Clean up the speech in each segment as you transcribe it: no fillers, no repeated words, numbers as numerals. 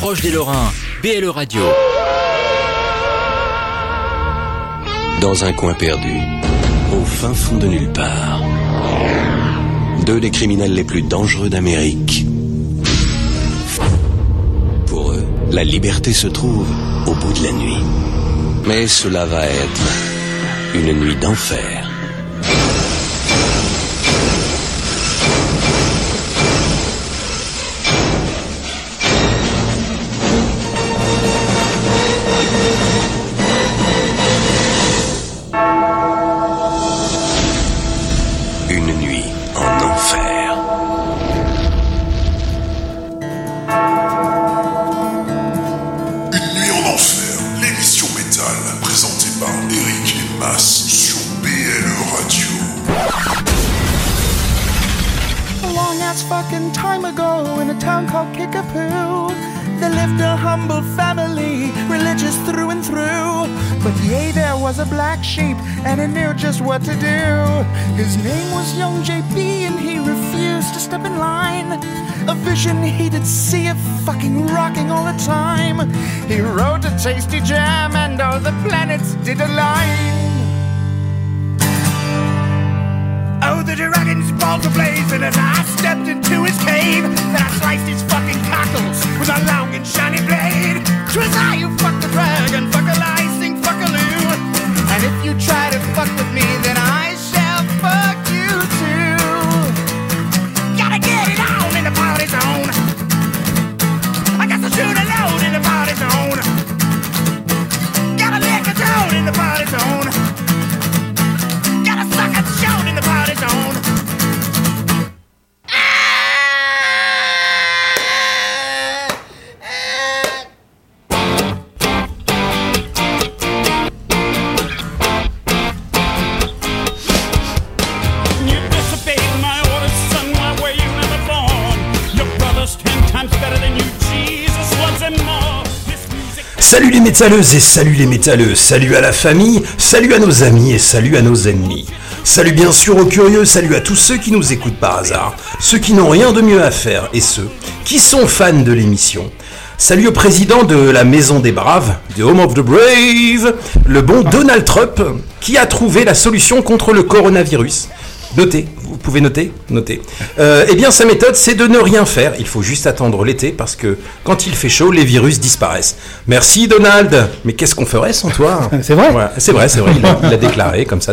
proche des Lorrains, BLE Radio. Dans un coin perdu, au fin fond de nulle part, deux des criminels les plus dangereux d'Amérique. Pour eux, la liberté se trouve au bout de la nuit. Mais cela va être une nuit d'enfer. And he knew just what to do. His name was Young JP and he refused to step in line. A vision he did see of fucking rocking all the time. He wrote a tasty jam and all the planets did align. Oh, the dragon's balls ablazing as I stepped into his cave. And I sliced his fucking cockles with a long and shiny blade. 'Twas I who fucked the dragon, fuck a lie, sing fuck a loo. And if you try to fuck with me, then I shall fuck you too. Gotta get it on in the party zone. I got to shoot a load in the party zone. Gotta lick a toad in the party zone. Gotta suck a toad in the party zone. Salut les métalleuses et salut les métalleux, salut à la famille, salut à nos amis et salut à nos ennemis. Salut bien sûr aux curieux, salut à tous ceux qui nous écoutent par hasard, ceux qui n'ont rien de mieux à faire et ceux qui sont fans de l'émission. Salut au président de la Maison des Braves, The Home of the Brave, le bon Donald Trump, qui a trouvé la solution contre le coronavirus. Notez, vous pouvez noter. Eh bien, sa méthode, c'est de ne rien faire. Il faut juste attendre l'été parce que quand il fait chaud, les virus disparaissent. Merci, Donald. Mais qu'est-ce qu'on ferait sans toi ? C'est vrai ? Voilà. C'est vrai. Il l'a déclaré comme ça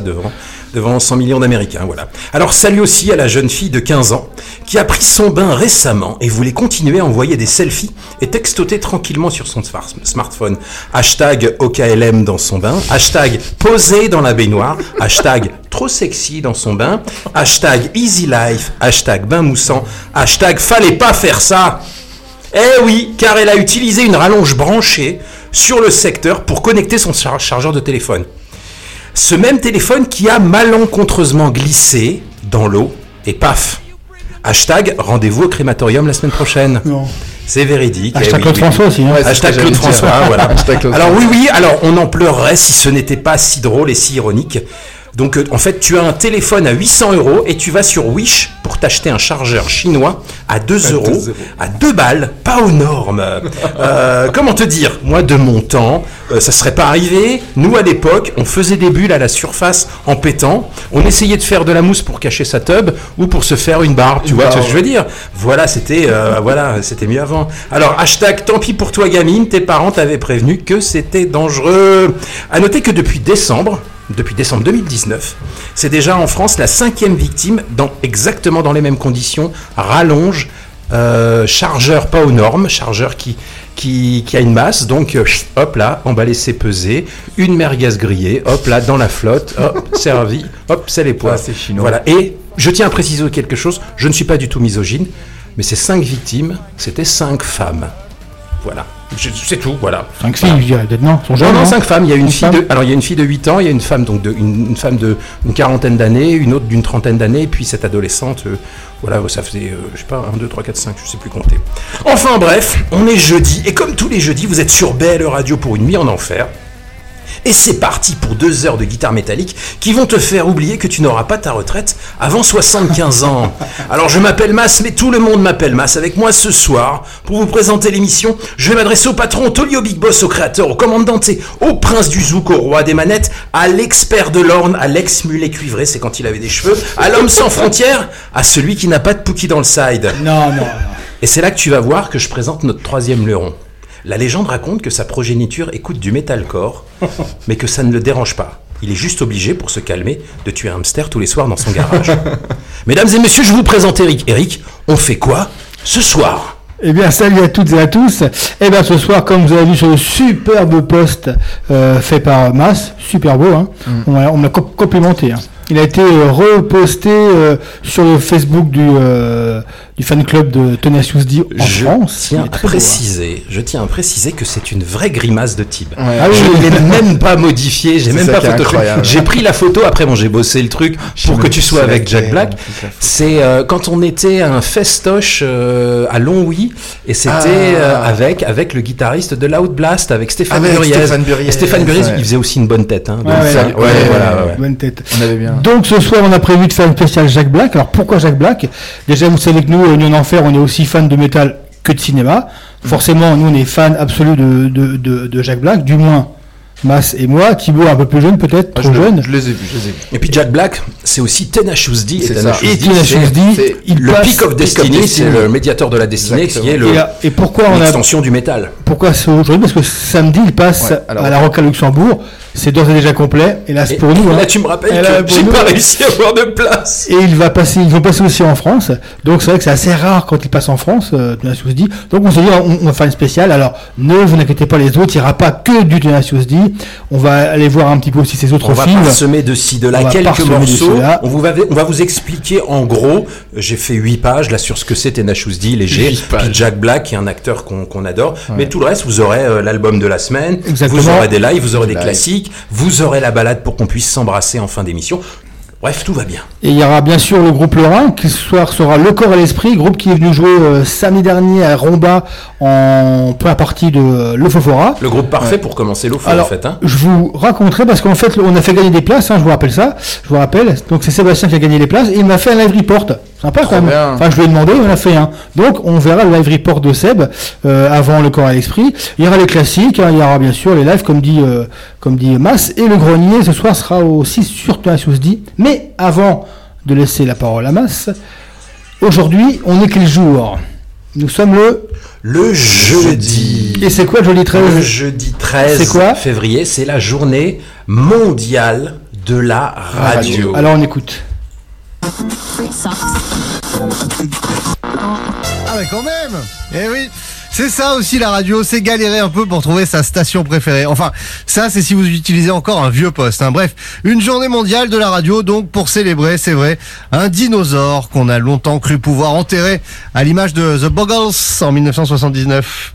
devant 100 millions d'Américains. Voilà. Alors, salut aussi à la jeune fille de 15 ans qui a pris son bain récemment et voulait continuer à envoyer des selfies et textoter tranquillement sur son smartphone. Hashtag OKLM dans son bain. Hashtag posé dans la baignoire. Hashtag trop sexy dans son bain. Hashtag easy life, hashtag bain moussant, hashtag fallait pas faire ça. Eh oui, car elle a utilisé une rallonge branchée sur le secteur pour connecter son chargeur de téléphone. Ce même téléphone qui a malencontreusement glissé dans l'eau et paf. Hashtag rendez-vous au crématorium la semaine prochaine. Non. C'est véridique. Hashtag Claude François aussi. Hashtag Claude François, voilà. Alors oui, on en pleurerait si ce n'était pas si drôle et si ironique. Donc, en fait, tu as un téléphone à 800€ et tu vas sur Wish pour t'acheter un chargeur chinois à 2€, à 2 balles, pas aux normes. Comment te dire ? Moi, de mon temps, ça serait pas arrivé. Nous, à l'époque, on faisait des bulles à la surface en pétant. On essayait de faire de la mousse pour cacher sa teub ou pour se faire une barbe. Tu vois ce que je veux dire ? Voilà, c'était mieux avant. Alors, hashtag tant pis pour toi, gamine. Tes parents t'avaient prévenu que c'était dangereux. À noter que depuis décembre 2019, c'est déjà en France la 5e victime exactement dans les mêmes conditions, rallonge, chargeur pas aux normes, chargeur qui a une masse, donc hop là, emballé, c'est pesé, une merguez grillée, hop là, dans la flotte, hop, servi, hop, c'est les pois. Ah, c'est chinois. Voilà. Et je tiens à préciser quelque chose, je ne suis pas du tout misogyne, mais ces 5 victimes, c'était 5 femmes. Voilà. C'est tout, voilà. 5 filles, je dirais, peut-être non. Non, 5 femmes. Il y a une fille de 8 ans, il y a une femme donc d'une quarantaine d'années, une autre d'une trentaine d'années, et puis cette adolescente, ça faisait, je sais pas, 1, 2, 3, 4, 5, je sais plus compter. Enfin bref, on est jeudi, et comme tous les jeudis, vous êtes sur BLE Radio pour une nuit en enfer. Et c'est parti pour 2 heures de guitare métallique qui vont te faire oublier que tu n'auras pas ta retraite avant 75 ans. Alors je m'appelle Mas, mais tout le monde m'appelle Mas. Avec moi ce soir, pour vous présenter l'émission, je vais m'adresser au patron, au Tolio Big Boss, au créateur, au commandanté, au prince du zouk, au roi des manettes, à l'expert de l'orne, à l'ex-mulet cuivré, c'est quand il avait des cheveux, à l'homme sans frontières, à celui qui n'a pas de pouki dans le side. Non, non, non. Et c'est là que tu vas voir que je présente notre troisième luron. La légende raconte que sa progéniture écoute du metalcore, mais que ça ne le dérange pas. Il est juste obligé, pour se calmer, de tuer un hamster tous les soirs dans son garage. Mesdames et messieurs, je vous présente Eric. Eric, on fait quoi ce soir ? Eh bien, salut à toutes et à tous. Eh bien, ce soir, comme vous avez vu sur le superbe post fait par Mas, super beau, hein. On l'a complimenté. Hein. Il a été reposté sur le Facebook du fan club de Tenacious D en France. Je tiens à préciser que c'est une vraie grimace de Tib. Ouais. Ah oui, je ne l'ai même pas modifié, j'ai même pas photoshopé. J'ai pris la photo, après bon, j'ai bossé le truc pour que tu sois avec Jack Black. C'est quand on était à un festoche à Longwy, et c'était avec le guitariste de Loud Blast, avec Stéphane Buriez. Stéphane Buriez, il faisait aussi une bonne tête. Hein, bonne tête. On avait bien. Donc ce soir, on a prévu de faire une spéciale Jack Black. Alors pourquoi Jack Black ? Déjà, vous savez que nous, Union Enfer, on est aussi fan de métal que de cinéma. Forcément, nous, on est fan absolu de Jack Black, du moins Mas et moi. Thibaut, un peu plus jeune, peut-être, trop jeune. Je les ai vus. Et puis Jack Black, c'est aussi Tenacious D. Et Tenacious D, le Pick of Destiny, c'est le médiateur de la destinée, exactement. Qui est l'extension du métal. Pourquoi c'est aujourd'hui ? Parce que samedi, il passe à la Rockhal Luxembourg. C'est d'ores et déjà complet, hélas pour nous. Là, tu me rappelles que j'ai pas réussi à avoir de place. Et ils vont passer aussi en France. Donc, c'est vrai que c'est assez rare quand ils passent en France, Tenacious D. Donc, on s'est dit, on va faire une spéciale. Alors, ne vous inquiétez pas, les autres, il n'y aura pas que du Tenacious D. On va aller voir un petit peu aussi ces autres films. On va semer de ci, de là, quelques morceaux. On va vous expliquer en gros. J'ai fait 8 pages là sur ce que c'est Tenacious D, léger. Puis Jack Black, qui est un acteur qu'on adore. Ouais. Mais tout le reste, vous aurez l'album de la semaine. Exactement. Vous aurez des lives, vous aurez des classiques. Vous aurez la balade pour qu'on puisse s'embrasser en fin d'émission. Bref, tout va bien. Et il y aura bien sûr le groupe Lorrain, qui ce soir sera Le Corps et l'Esprit, groupe qui est venu jouer samedi dernier à Romba en première partie de Lofofora. Le groupe parfait pour commencer Lofo, en fait. Hein. Je vous raconterai, parce qu'en fait, on a fait gagner des places, hein, je vous rappelle. Donc c'est Sébastien qui a gagné les places, et il m'a fait un live report. Sympa quand même. Enfin, je lui ai demandé, on a fait un. Donc, on verra le live report de Seb avant Le Corps à l'Esprit. Il y aura les classiques, il y aura bien sûr les lives, comme dit Mas. Et le grenier, ce soir, sera aussi sur Tenacious D. Mais avant de laisser la parole à Mas, aujourd'hui, on est quel jour ? Nous sommes le jeudi. Et c'est quoi le jeudi 13 ? Le jeudi 13 février, c'est la journée mondiale de la radio. Alors, on écoute. Ah mais quand même. Eh oui, c'est ça aussi la radio, c'est galérer un peu pour trouver sa station préférée. Enfin, ça c'est si vous utilisez encore un vieux poste, hein. Bref, une journée mondiale de la radio donc pour célébrer, c'est vrai, un dinosaure qu'on a longtemps cru pouvoir enterrer, à l'image de The Buggles en 1979.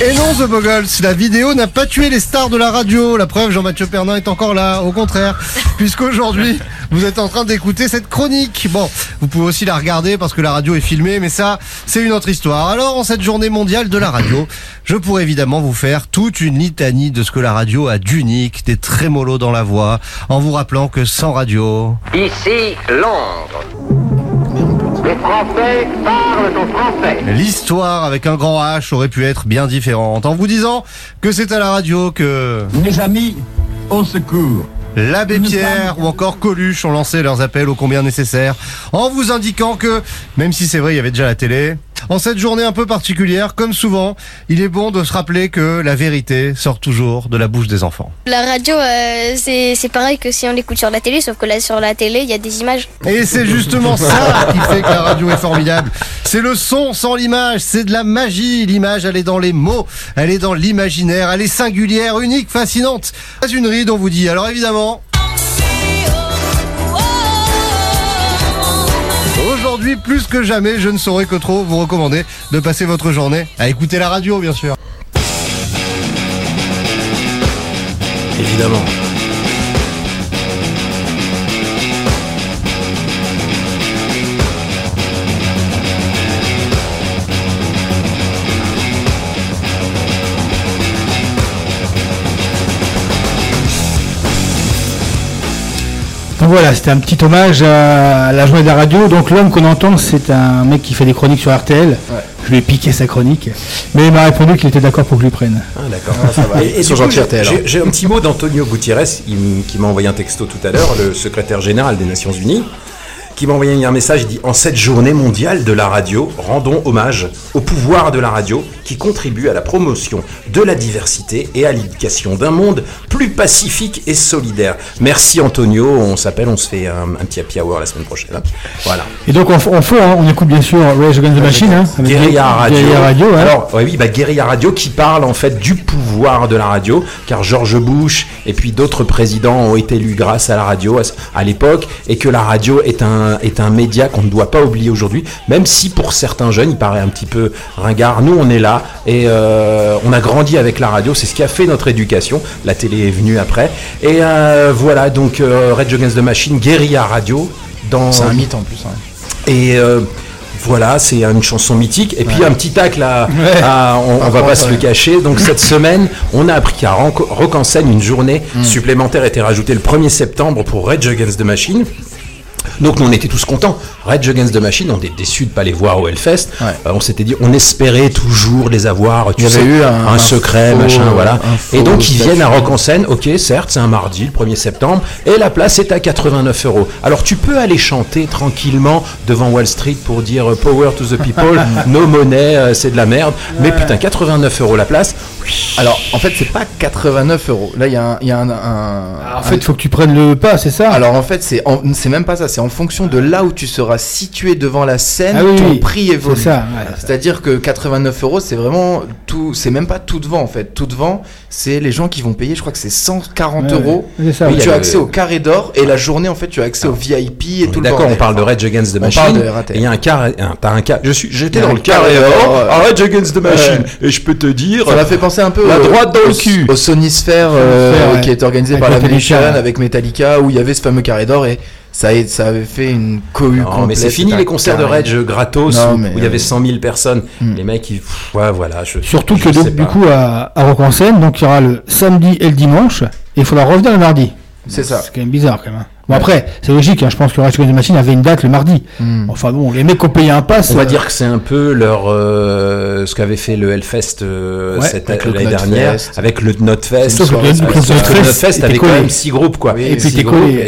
Et non, The Buggles, la vidéo n'a pas tué les stars de la radio. La preuve, Jean-Mathieu Pernin est encore là, au contraire, puisqu'aujourd'hui, vous êtes en train d'écouter cette chronique. Bon, vous pouvez aussi la regarder parce que la radio est filmée, mais ça, c'est une autre histoire. Alors, en cette journée mondiale de la radio, je pourrais évidemment vous faire toute une litanie de ce que la radio a d'unique, des trémolos dans la voix, en vous rappelant que sans radio... Ici, Londres. Les Français parlent en français. L'histoire avec un grand H aurait pu être bien différente en vous disant que c'est à la radio que... Mes amis, au secours. L'abbé Pierre ou encore Coluche ont lancé leurs appels ô combien nécessaires en vous indiquant que, même si c'est vrai, il y avait déjà la télé, en cette journée un peu particulière, comme souvent, il est bon de se rappeler que la vérité sort toujours de la bouche des enfants. La radio, c'est pareil que si on l'écoute sur la télé, sauf que là, sur la télé, il y a des images. Et c'est justement ça qui fait que la radio est formidable. C'est le son sans l'image, c'est de la magie. L'image, elle est dans les mots, elle est dans l'imaginaire, elle est singulière, unique, fascinante. Pas une ride, on vous dit. Alors évidemment... Aujourd'hui, plus que jamais, je ne saurais que trop vous recommander de passer votre journée à écouter la radio, bien sûr. Évidemment. Voilà, c'était un petit hommage à la joie de la radio. Donc l'homme qu'on entend, c'est un mec qui fait des chroniques sur RTL. Ouais. Je lui ai piqué sa chronique, mais il m'a répondu qu'il était d'accord pour que je lui prenne. Ah d'accord, ah, ça va. Et sur Jean-Pierre RTL. J'ai un petit mot d'Antonio Gutiérrez, qui m'a envoyé un texto tout à l'heure, le secrétaire général des Nations Unies, qui m'a envoyé un message, il dit « En cette journée mondiale de la radio, rendons hommage au pouvoir de la radio qui contribue à la promotion de la diversité et à l'éducation d'un monde plus pacifique et solidaire. » Merci Antonio, on s'appelle, on se fait un petit happy hour la semaine prochaine. Hein. Voilà. Et donc on écoute bien sûr Rage Against the Machine. Hein, Guérilla Radio. Ouais. Alors oui, bah, Guérilla Radio qui parle en fait du pouvoir de la radio, car George Bush et puis d'autres présidents ont été élus grâce à la radio à l'époque, et que la radio est un média qu'on ne doit pas oublier aujourd'hui, même si pour certains jeunes il paraît un petit peu ringard. Nous on est là et on a grandi avec la radio, c'est ce qui a fait notre éducation, la télé est venue après et voilà, donc Rage Against the Machine, Guérilla Radio dans... C'est un mythe en plus, hein. Et voilà, c'est une chanson mythique. Et puis un petit tacle on va pas se le cacher. Donc cette semaine, on a appris qu'à Rock en Seine, une journée supplémentaire était rajoutée le 1er septembre pour Rage Against the Machine. Donc nous on était tous contents, Rage Against the Machine, on était déçus de ne pas les voir au Hellfest, on s'était dit, on espérait toujours les avoir, il y avait eu un secret, et donc ils viennent à Rock en Seine, ok certes c'est un mardi, le 1er septembre, et la place est à 89€, alors tu peux aller chanter tranquillement devant Wall Street pour dire Power to the people, nos monnaies c'est de la merde, mais putain 89€ la place. Alors en fait c'est pas 89€, là il y a en fait il faut que tu prennes le pas, c'est ça? Alors en fait c'est même pas ça, c'est en fonction de là où tu seras situé devant la scène, ton prix évolue. C'est ça, ouais, c'est-à-dire que 89€, c'est vraiment tout, c'est même pas tout devant en fait. Tout devant, c'est les gens qui vont payer, je crois que c'est 140€. Ouais. C'est ça, tu as accès au carré d'or et la journée en fait, tu as accès au VIP et tout le bordel. D'accord, on parle de Rage Against the Machine. Il y a un carré, j'étais dans le carré d'or à Rage Against the Machine et je peux te dire, ça m'a fait penser un peu la droite dans le cul au Sony Sphere qui est organisé par la Venezuela avec Metallica où il y avait ce fameux carré d'or et ça avait fait une cohue complète. Mais c'est fini les concerts de Rage gratos où il y avait 100 000 personnes. Les mecs, voilà. Du coup, à Rock en Seine, donc il y aura le samedi et le dimanche, et il faudra revenir le mardi. C'est ça. C'est quand même bizarre quand même. Bon après, c'est logique, hein, je pense que Rage Against the Machine avait une date le mardi. Enfin bon, les mecs ont payé un pass. On va dire que c'est un peu ce qu'avait fait le Hellfest l'année dernière, avec le Notfest. Sauf que le Notfest avait quand même 6 groupes quoi. Oui, et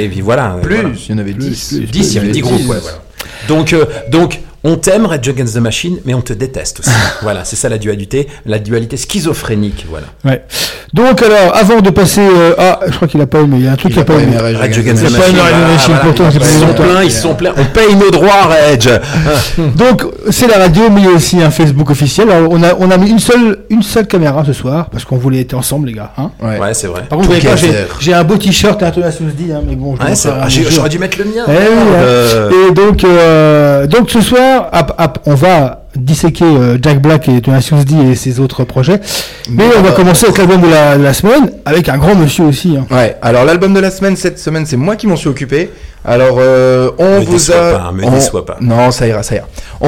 puis voilà. Il y en avait 10. Il y avait 10 groupes. Donc on t'aime Rage Against the Machine, mais on te déteste aussi. Voilà, c'est ça la dualité schizophrénique, voilà. Ouais. Donc alors, avant de passer je crois qu'il a pas aimé, il y a un truc qu'il a pas aimé. Rage Against the Machine. Ils sont pleins, on paye nos droits Rage. Donc c'est la radio, mais il y a aussi un Facebook officiel. Alors, on a mis une seule caméra ce soir parce qu'on voulait être ensemble les gars, hein. Ouais, c'est vrai. Par contre, j'ai un beau t-shirt à Tenacious D, hein, mais bon, j'aurais dû mettre le mien. Et donc ce soir on va disséquer Jack Black et Tenacious D et ses autres projets, mais on va commencer avec l'album de la semaine avec un grand monsieur aussi, hein. Ouais, alors l'album de la semaine cette semaine c'est moi qui m'en suis occupé. Alors on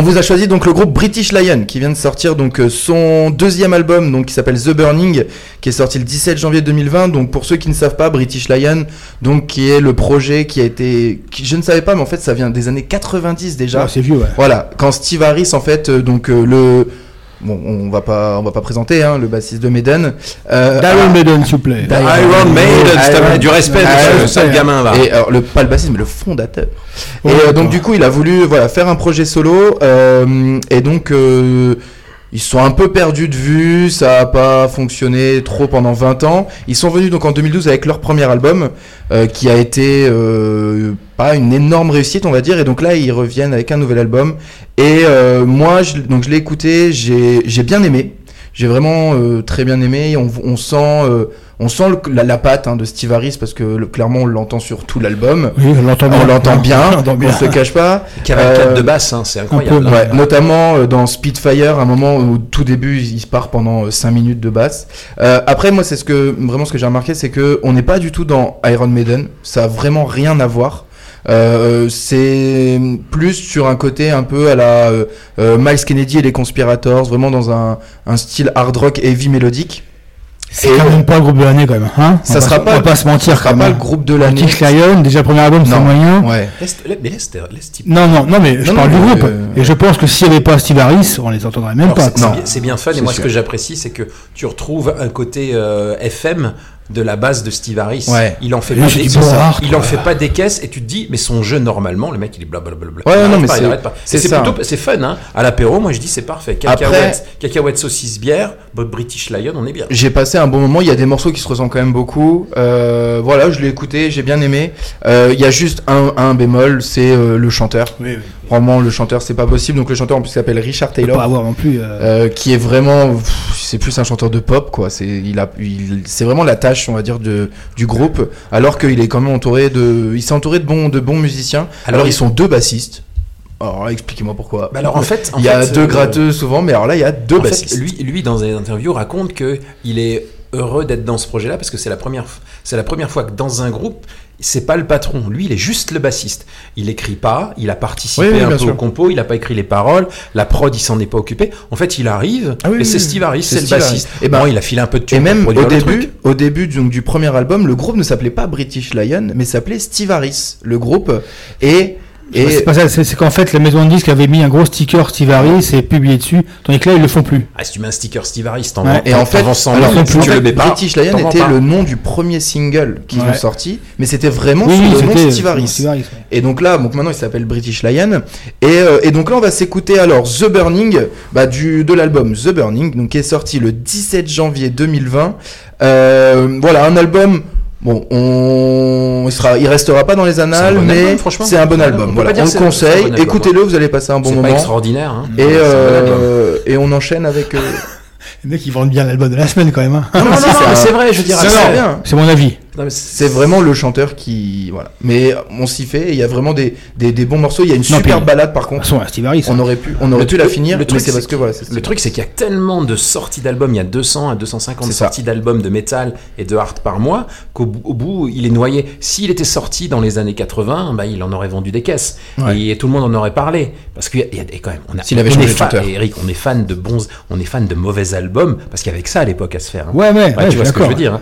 vous a choisi donc le groupe British Lion qui vient de sortir donc son deuxième album donc qui s'appelle The Burning, qui est sorti le 17 janvier 2020. Donc pour ceux qui ne savent pas, British Lion donc qui est le projet qui je ne savais pas mais en fait ça vient des années 90 déjà. Oh, c'est vieux, ouais. Voilà, quand Steve Harris en fait on va pas présenter hein, le bassiste de Maiden. Iron Maiden, s'il vous plaît. Iron Maiden, c'est du respect, ce gamin là. Et alors, pas le bassiste, mais le fondateur. Oh, et donc du coup, il a voulu faire un projet solo et donc. Ils sont un peu perdus de vue, ça a pas fonctionné trop pendant 20 ans. Ils sont venus donc en 2012 avec leur premier album qui a été pas une énorme réussite on va dire, et donc là ils reviennent avec un nouvel album et moi je l'ai écouté, j'ai bien aimé. J'ai vraiment très bien aimé, on sent la patte hein, de Steve Harris parce que clairement on l'entend sur tout l'album. Oui, on l'entend bien, on se cache pas. Cavalcade de basse, hein, c'est incroyable. Ouais, notamment dans Spitfire, un moment où tout début il part pendant 5 minutes de basse. Après moi c'est ce que j'ai remarqué, c'est que on n'est pas du tout dans Iron Maiden, ça a vraiment rien à voir. C'est plus sur un côté un peu à la Myles Kennedy et les Conspirators, vraiment dans un style hard rock heavy mélodique. C'est quand même pas le groupe de l'année quand même, hein. Ça sera pas, on va pas se mentir quand même. Pas le groupe de l'année. Kiss Lion, déjà premier album, c'est moyen. Ouais. Mais je parle du groupe. Et je pense que s'il n'y avait pas Steve Harris, on les entendrait même pas. C'est bien fun. Et moi, ce que j'apprécie, c'est que tu retrouves un côté FM de la base de Steve Harris. Ouais. Il en fait pas des caisses. Et tu te dis, mais son jeu normalement, le mec il est blablabla. Il arrête pas. C'est fun, hein. À l'apéro, moi je dis c'est parfait. Cacahuètes, saucisses, bière, British Lion, on est bien. J'ai passé un bon moment, il y a des morceaux qui se ressentent quand même beaucoup, voilà, je l'ai écouté, j'ai bien aimé, il y a juste un bémol, c'est le chanteur, oui. Vraiment le chanteur c'est pas possible, donc le chanteur en plus s'appelle Richard Taylor, pas avoir non plus, qui est vraiment, c'est plus un chanteur de pop quoi, c'est vraiment la tâche on va dire du groupe, alors qu'il est quand même entouré de bons musiciens, alors ils sont deux bassistes. Alors là, expliquez-moi pourquoi. Bah alors en fait, il y a deux gratteux souvent, mais alors là, il y a deux bassistes. Lui, dans des interviews, raconte qu'il est heureux d'être dans ce projet-là parce que c'est la première fois que dans un groupe, c'est pas le patron. Lui, il est juste le bassiste. Il écrit pas, il a participé au compo, il a pas écrit les paroles, la prod, il s'en est pas occupé. En fait, il arrive, c'est Steve Harris, c'est le bassiste. Et ben, il a filé un peu de thunes. Et même au début donc, du premier album, le groupe ne s'appelait pas British Lion, mais s'appelait Steve Harris, le groupe. Et c'est pas ça, c'est qu'en fait la maison de disques avait mis un gros sticker Steve Harris et publié dessus, tandis que là ils le font plus. Ah, si tu mets un sticker Steve Harris, t'en vends. Et en fait, British Lion était le nom du premier single qu'ils ont sorti, mais c'était vraiment le nom de Steve Harris. Ouais. Et donc là, donc maintenant il s'appelle British Lion. Et donc là on va s'écouter alors The Burning, de l'album The Burning, donc qui est sorti le 17 janvier 2020. Voilà un album. Bon, il restera pas dans les annales, mais c'est un bon album. Voilà, on le conseille. Écoutez-le, vous allez passer un bon moment. C'est pas extraordinaire, hein. Et on enchaîne avec. Les mecs, ils vendent bien l'album de la semaine quand même. Hein. Non, c'est vrai, je dirais. C'est mon avis. Non, c'est vraiment le chanteur qui, voilà. Mais on s'y fait. Il y a vraiment des bons morceaux. Il y a une superbe balade par contre. On aurait pu la finir. Le truc, c'est qu'il y a tellement de sorties d'albums. Il y a 200 à 250 sorties d'albums de métal et de hard par mois qu'au bout, il est noyé. S'il était sorti dans les années 80, il en aurait vendu des caisses et tout le monde en aurait parlé. Parce qu'il y a quand même. On est fan de bons, on est fan de mauvais albums parce qu'avec ça à l'époque à se faire. Hein. Ouais, tu vois ce que je veux dire.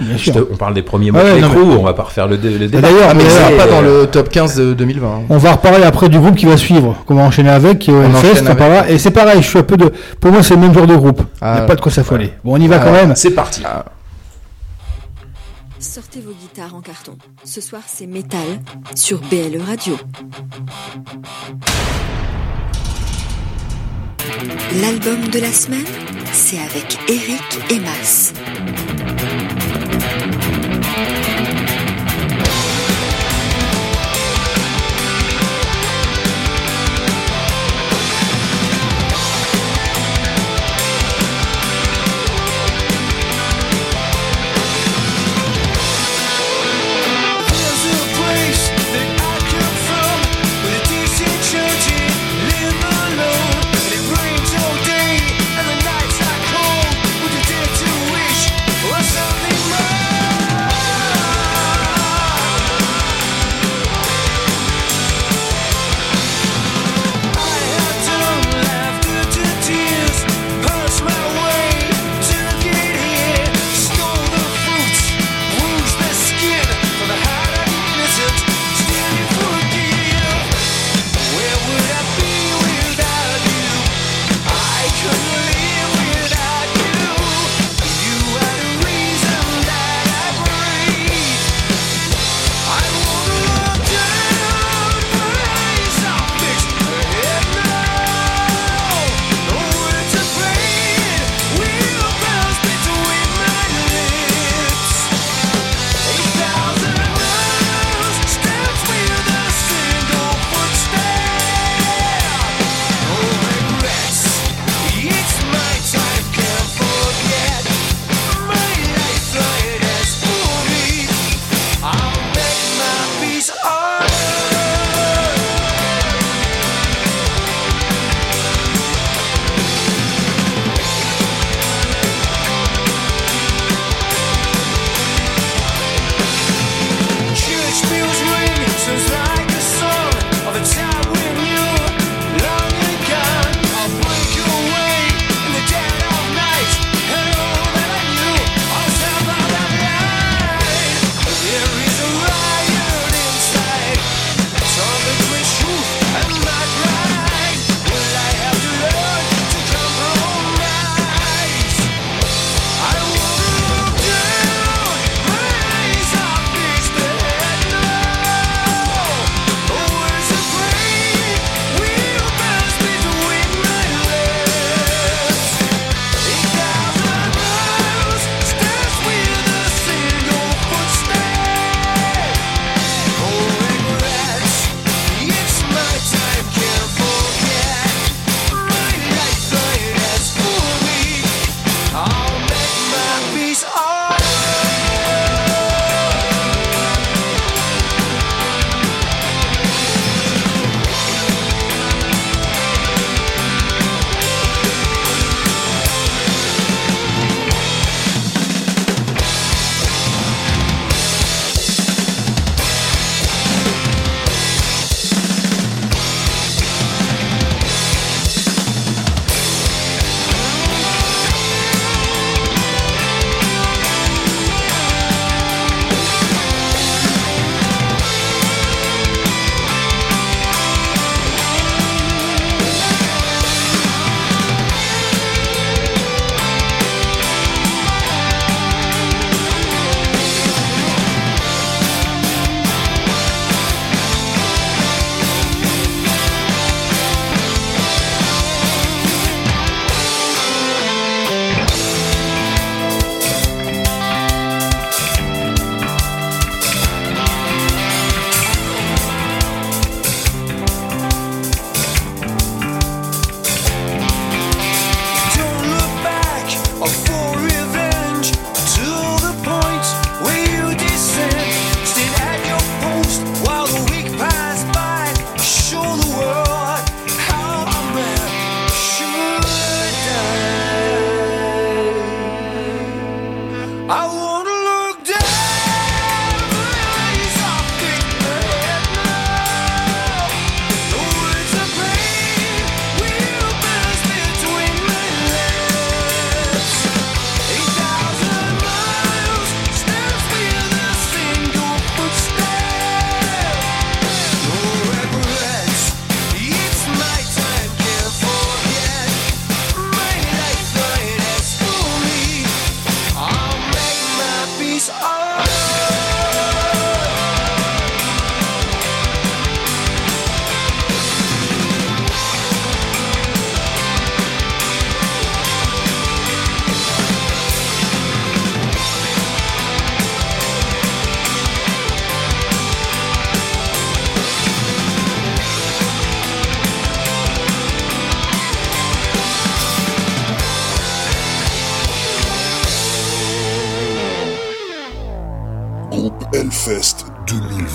On parle des premiers mots. On va pas refaire le débat. D'ailleurs, mais ça va pas dans le top 15 de 2020. On va reparler après du groupe qui va suivre. Qu'on va enchaîner avec Hellfest, on parlera. Et c'est pareil, pour moi c'est le même genre de groupe. Il n'y a pas de quoi s'affoler. Ouais. Bon, on y va quand même. C'est parti. Sortez vos guitares en carton. Ce soir, c'est métal sur BLE Radio. L'album de la semaine, c'est avec Eric et Mas.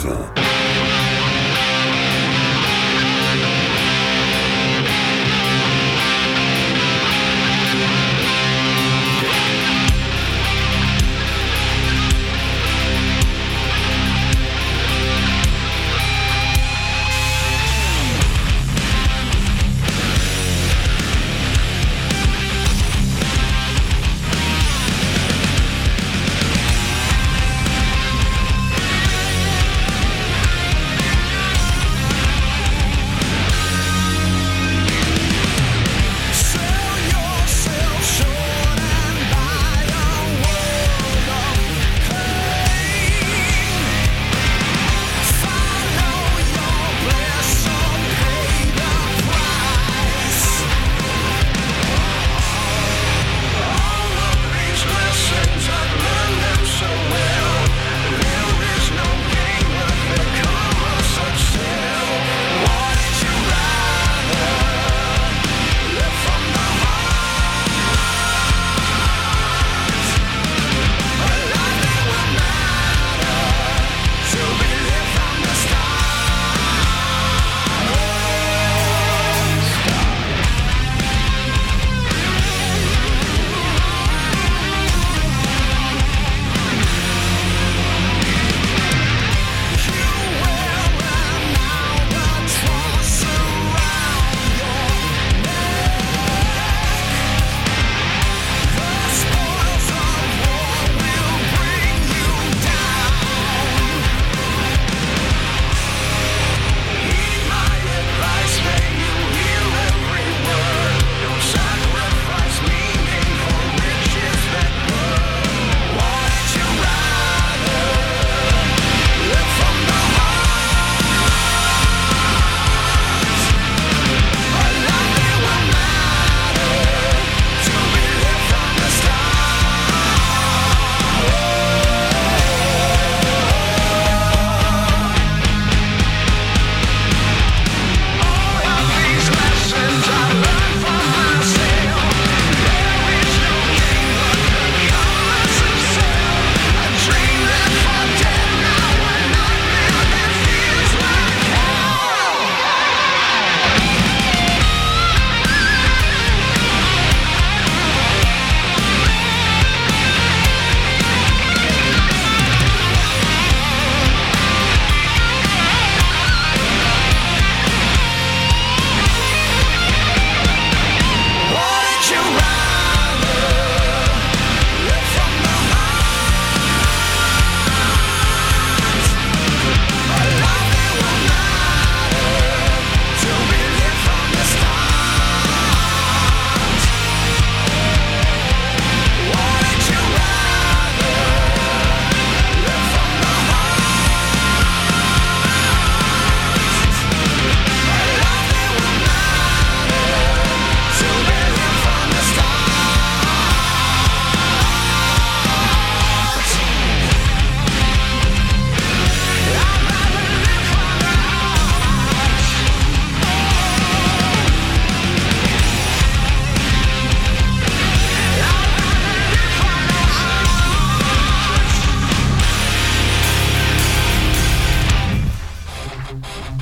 80.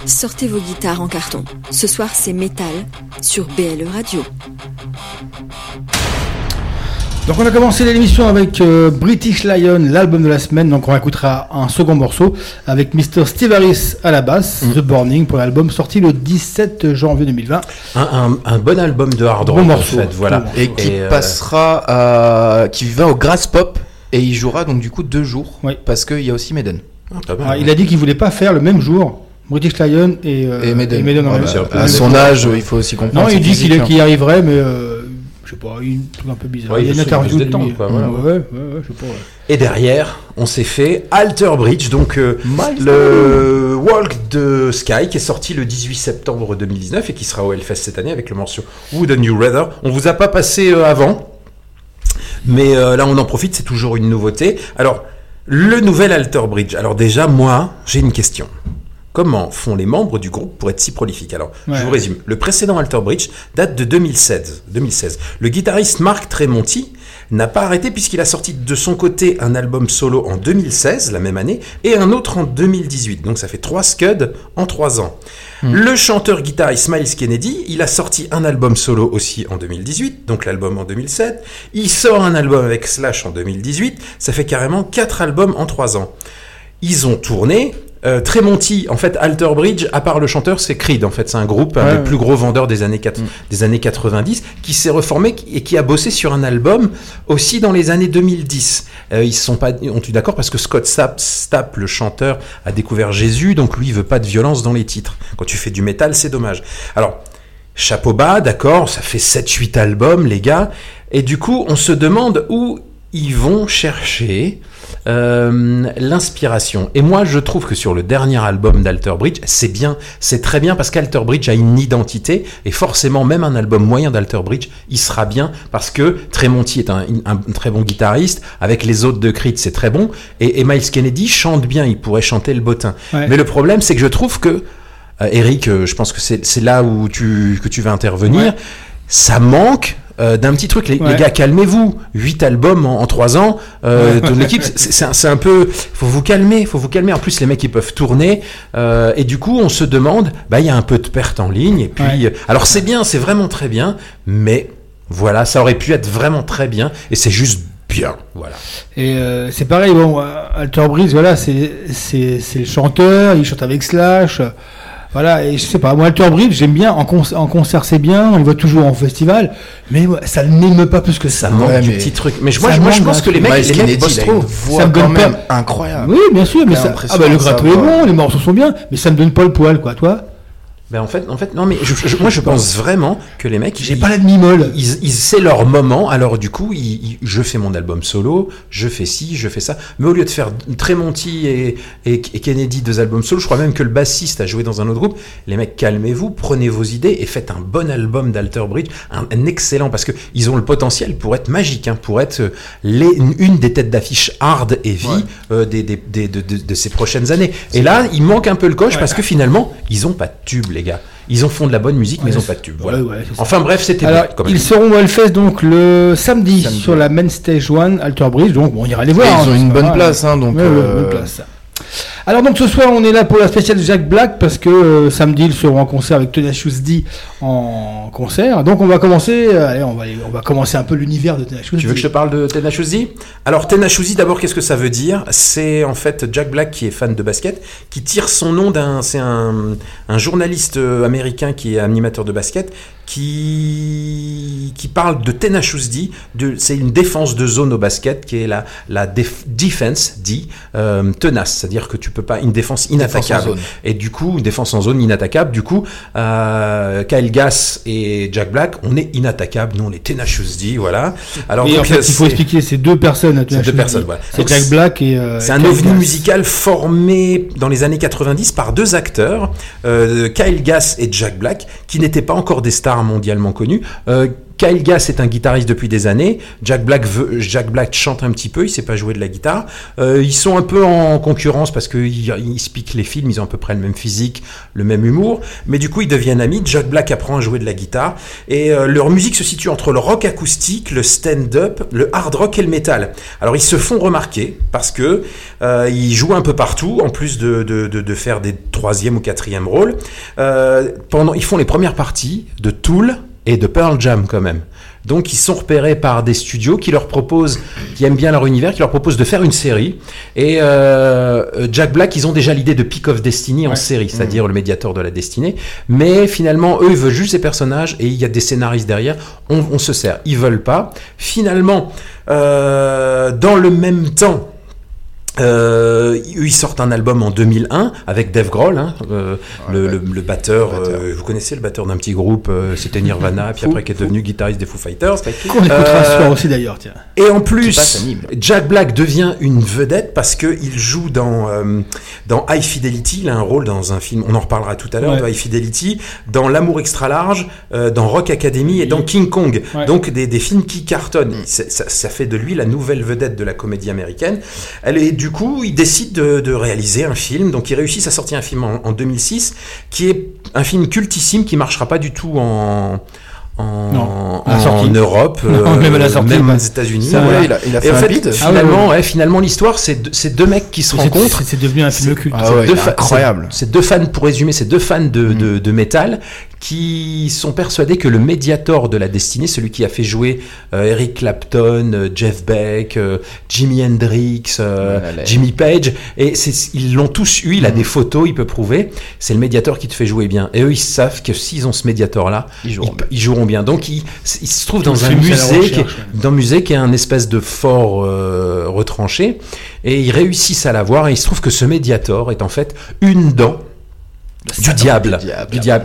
Sortez vos guitares en carton. Ce soir, c'est métal sur BLE Radio. Donc on a commencé l'émission avec British Lion, l'album de la semaine. Donc on écoutera un second morceau avec Mr. Steve Harris à la basse, The Burning, pour l'album sorti le 17 janvier 2020. Un bon album de hard rock, bon morceau, en fait, voilà. Bon morceau. Et qui qui va au Grass Pop et il jouera donc du coup 2 jours, oui. Parce qu'il y a aussi Maiden. Ah, il a dit qu'il voulait pas faire le même jour. British Lion et Maiden. À son âge, il faut aussi comprendre. Non, il dit qu'il y arriverait, mais je sais pas, il trouve un peu bizarre. Il y a une interview de temps. Et derrière, on s'est fait Alter Bridge, donc le Walk de Sky, qui est sorti le 18 septembre 2019 et qui sera au Hellfest cette année avec le morceau Wouldn't You Rather. On vous a pas passé avant, mais là on en profite, c'est toujours une nouveauté. Alors, le nouvel Alter Bridge. Alors déjà, moi, j'ai une question. Comment font les membres du groupe pour être si prolifiques ? Alors, Je vous résume. Le précédent Alter Bridge date de 2016. Le guitariste Marc Tremonti n'a pas arrêté puisqu'il a sorti de son côté un album solo en 2016, la même année, et un autre en 2018. Donc ça fait 3 scuds en 3 ans. Mmh. Le chanteur-guitariste Myles Kennedy, il a sorti un album solo aussi en 2018, donc l'album en 2007. Il sort un album avec Slash en 2018, ça fait carrément 4 albums en 3 ans. Ils ont tourné... Tremonti, en fait, Alter Bridge, à part le chanteur, c'est Creed, en fait, c'est un groupe, un des plus gros vendeurs des années 90, qui s'est reformé et qui a bossé sur un album aussi dans les années 2010. Ils sont pas, on est d'accord, parce que Scott Stapp, le chanteur, a découvert Jésus, donc lui, il veut pas de violence dans les titres. Quand tu fais du métal, c'est dommage. Alors, chapeau bas, d'accord, ça fait 7-8 albums, les gars, et du coup, on se demande où ils vont chercher l'inspiration. Et moi, je trouve que sur le dernier album d'Alter Bridge, c'est bien, c'est très bien, parce qu'Alter Bridge a une identité, et forcément, même un album moyen d'Alter Bridge, il sera bien, parce que Tremonti est un très bon guitariste, avec les autres de Creed, c'est très bon, et Myles Kennedy chante bien, il pourrait chanter le bottin. Ouais. Mais le problème, c'est que je trouve que, Eric, je pense que c'est là où que tu vas intervenir, ouais. Ça manque d'un petit truc, les gars, calmez-vous. 8 albums en 3 ans, ton équipe, c'est un peu, faut vous calmer. En plus, les mecs, ils peuvent tourner, et du coup, on se demande, bah, il y a un peu de perte en ligne, et puis, alors c'est bien, c'est vraiment très bien, mais voilà, ça aurait pu être vraiment très bien, et c'est juste bien, voilà. Et c'est pareil, bon, Alter Bridge, voilà, c'est le chanteur, il chante avec Slash. Voilà, et je sais pas, moi, Alter Bridge, j'aime bien, en concert, c'est bien, on le voit toujours en festival, mais ça n'aime pas plus que ça. Ça manque du petit truc. Mais je pense que les mecs bossent trop. Ça me donne pas... incroyable. Oui, bien sûr, mais ça... Ah bah, le gratteux est bon, les morceaux sont bien, mais ça me donne pas le poil, quoi, toi. Ben en fait, non, mais moi, je pense vraiment que les mecs... J'ai pas la demi-molle. C'est leur moment, alors du coup, je fais mon album solo, je fais ci, je fais ça. Mais au lieu de faire Tremonti et Kennedy, 2 albums solo, je crois même que le bassiste a joué dans un autre groupe. Les mecs, calmez-vous, prenez vos idées et faites un bon album d'Alter Bridge, un excellent, parce qu'ils ont le potentiel pour être magiques, hein, pour être une des têtes d'affiche hard et vie de ces prochaines années. C'est et là, vrai. Il manque un peu le coche parce que finalement, ils ont pas de tube, les gars. Ils en font de la bonne musique, mais ils n'ont pas de tube. Voilà. Ouais, enfin bref, c'était bien. Ils seront au Hellfest donc le samedi sur la Main Stage 1, Alter Bridge. Donc on ira les voir. Ils ont une bonne place, hein, donc. Bonne place. Alors donc ce soir on est là pour la spéciale de Jack Black parce que samedi ils seront en concert avec Tenacious D en concert. Donc on va commencer, on va commencer un peu l'univers de Tenacious D. Tu veux que je te parle de Tenacious D ? Alors Tenacious D, d'abord qu'est-ce que ça veut dire ? C'est en fait Jack Black qui est fan de basket, qui tire son nom c'est un journaliste américain qui est animateur de basket, qui parle de Tenacious D, c'est une défense de zone au basket qui est la defense D, tenace, c'est-à-dire que tu peux pas, une défense inattaquable, et du coup une défense en zone inattaquable, du coup Kyle Gass et Jack Black, on est inattaquable, nous on est Tenacious D, voilà. Alors donc, en fait, il faut expliquer ces deux personnes à Tenacious D. Voilà. C'est donc, Jack Black et c'est un ovni musical formé dans les années 90 par 2 acteurs, Kyle Gass et Jack Black, qui n'étaient pas encore des stars mondialement connu. Kyle Gass est un guitariste depuis des années. Jack Black chante un petit peu, il sait pas jouer de la guitare. Ils sont un peu en concurrence parce qu'ils se piquent les films, ils ont à peu près le même physique, le même humour. Mais du coup, ils deviennent amis. Jack Black apprend à jouer de la guitare. Et leur musique se situe entre le rock acoustique, le stand-up, le hard rock et le métal. Alors, ils se font remarquer parce que ils jouent un peu partout, en plus de faire des 3e ou 4e rôles. Ils font les premières parties de Tool et de Pearl Jam quand même. Donc ils sont repérés par des studios qui leur proposent, qui aiment bien leur univers, qui leur proposent de faire une série. Et Jack Black, ils ont déjà l'idée de Pick of Destiny en série, c'est-à-dire le médiateur de la destinée. Mais finalement, eux, ils veulent juste ces personnages et il y a des scénaristes derrière. On se sert. Ils veulent pas. Finalement, dans le même temps, ils sortent un album en 2001 avec Dave Grohl, le batteur. Vous connaissez le batteur d'un petit groupe, c'était Nirvana, puis après qui est devenu guitariste des Foo Fighters. Qu'on écoutera ce soir aussi d'ailleurs, tiens. Et en plus, Jack Black devient une vedette parce que il joue dans High Fidelity. Il a un rôle dans un film. On en reparlera tout à l'heure de High Fidelity, dans L'Amour Extra Large, dans Rock Academy et dans King Kong. Ouais. Donc des films qui cartonnent. Ça fait de lui la nouvelle vedette de la comédie américaine. Elle est Du coup, ils décident de réaliser un film. Donc, ils réussissent à sortir un film en 2006, qui est un film cultissime qui ne marchera pas du tout en en Europe, même, à la sortie, même aux États-Unis. Voilà. Il a fait en fait, finalement, l'histoire, c'est deux mecs qui se rencontrent. C'est devenu un film culte. Incroyable. C'est deux fans, pour résumer, c'est deux fans de métal qui sont persuadés que le médiator de la destinée, celui qui a fait jouer Eric Clapton, Jeff Beck, Jimi Hendrix, Jimmy Page, et ils l'ont tous eu, il a des photos, il peut prouver, c'est le médiator qui te fait jouer bien. Et eux, ils savent que s'ils ont ce médiator-là, ils joueront bien. Donc, ils se trouvent dans un musée qui est un espèce de fort retranché, et ils réussissent à l'avoir, et il se trouve que ce médiator est en fait une dent du diable.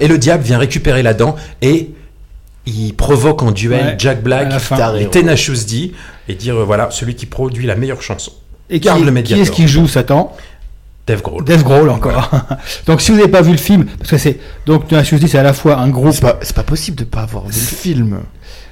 Et le diable vient récupérer la dent et il provoque en duel Jack Black et Tenacious D et dire voilà, celui qui produit la meilleure chanson. Et qui est-ce qui joue Satan? Dave Grohl encore. Voilà. Donc si vous n'avez pas vu le film, parce que Tenacious D, c'est à la fois un groupe. C'est pas possible de pas avoir vu le film.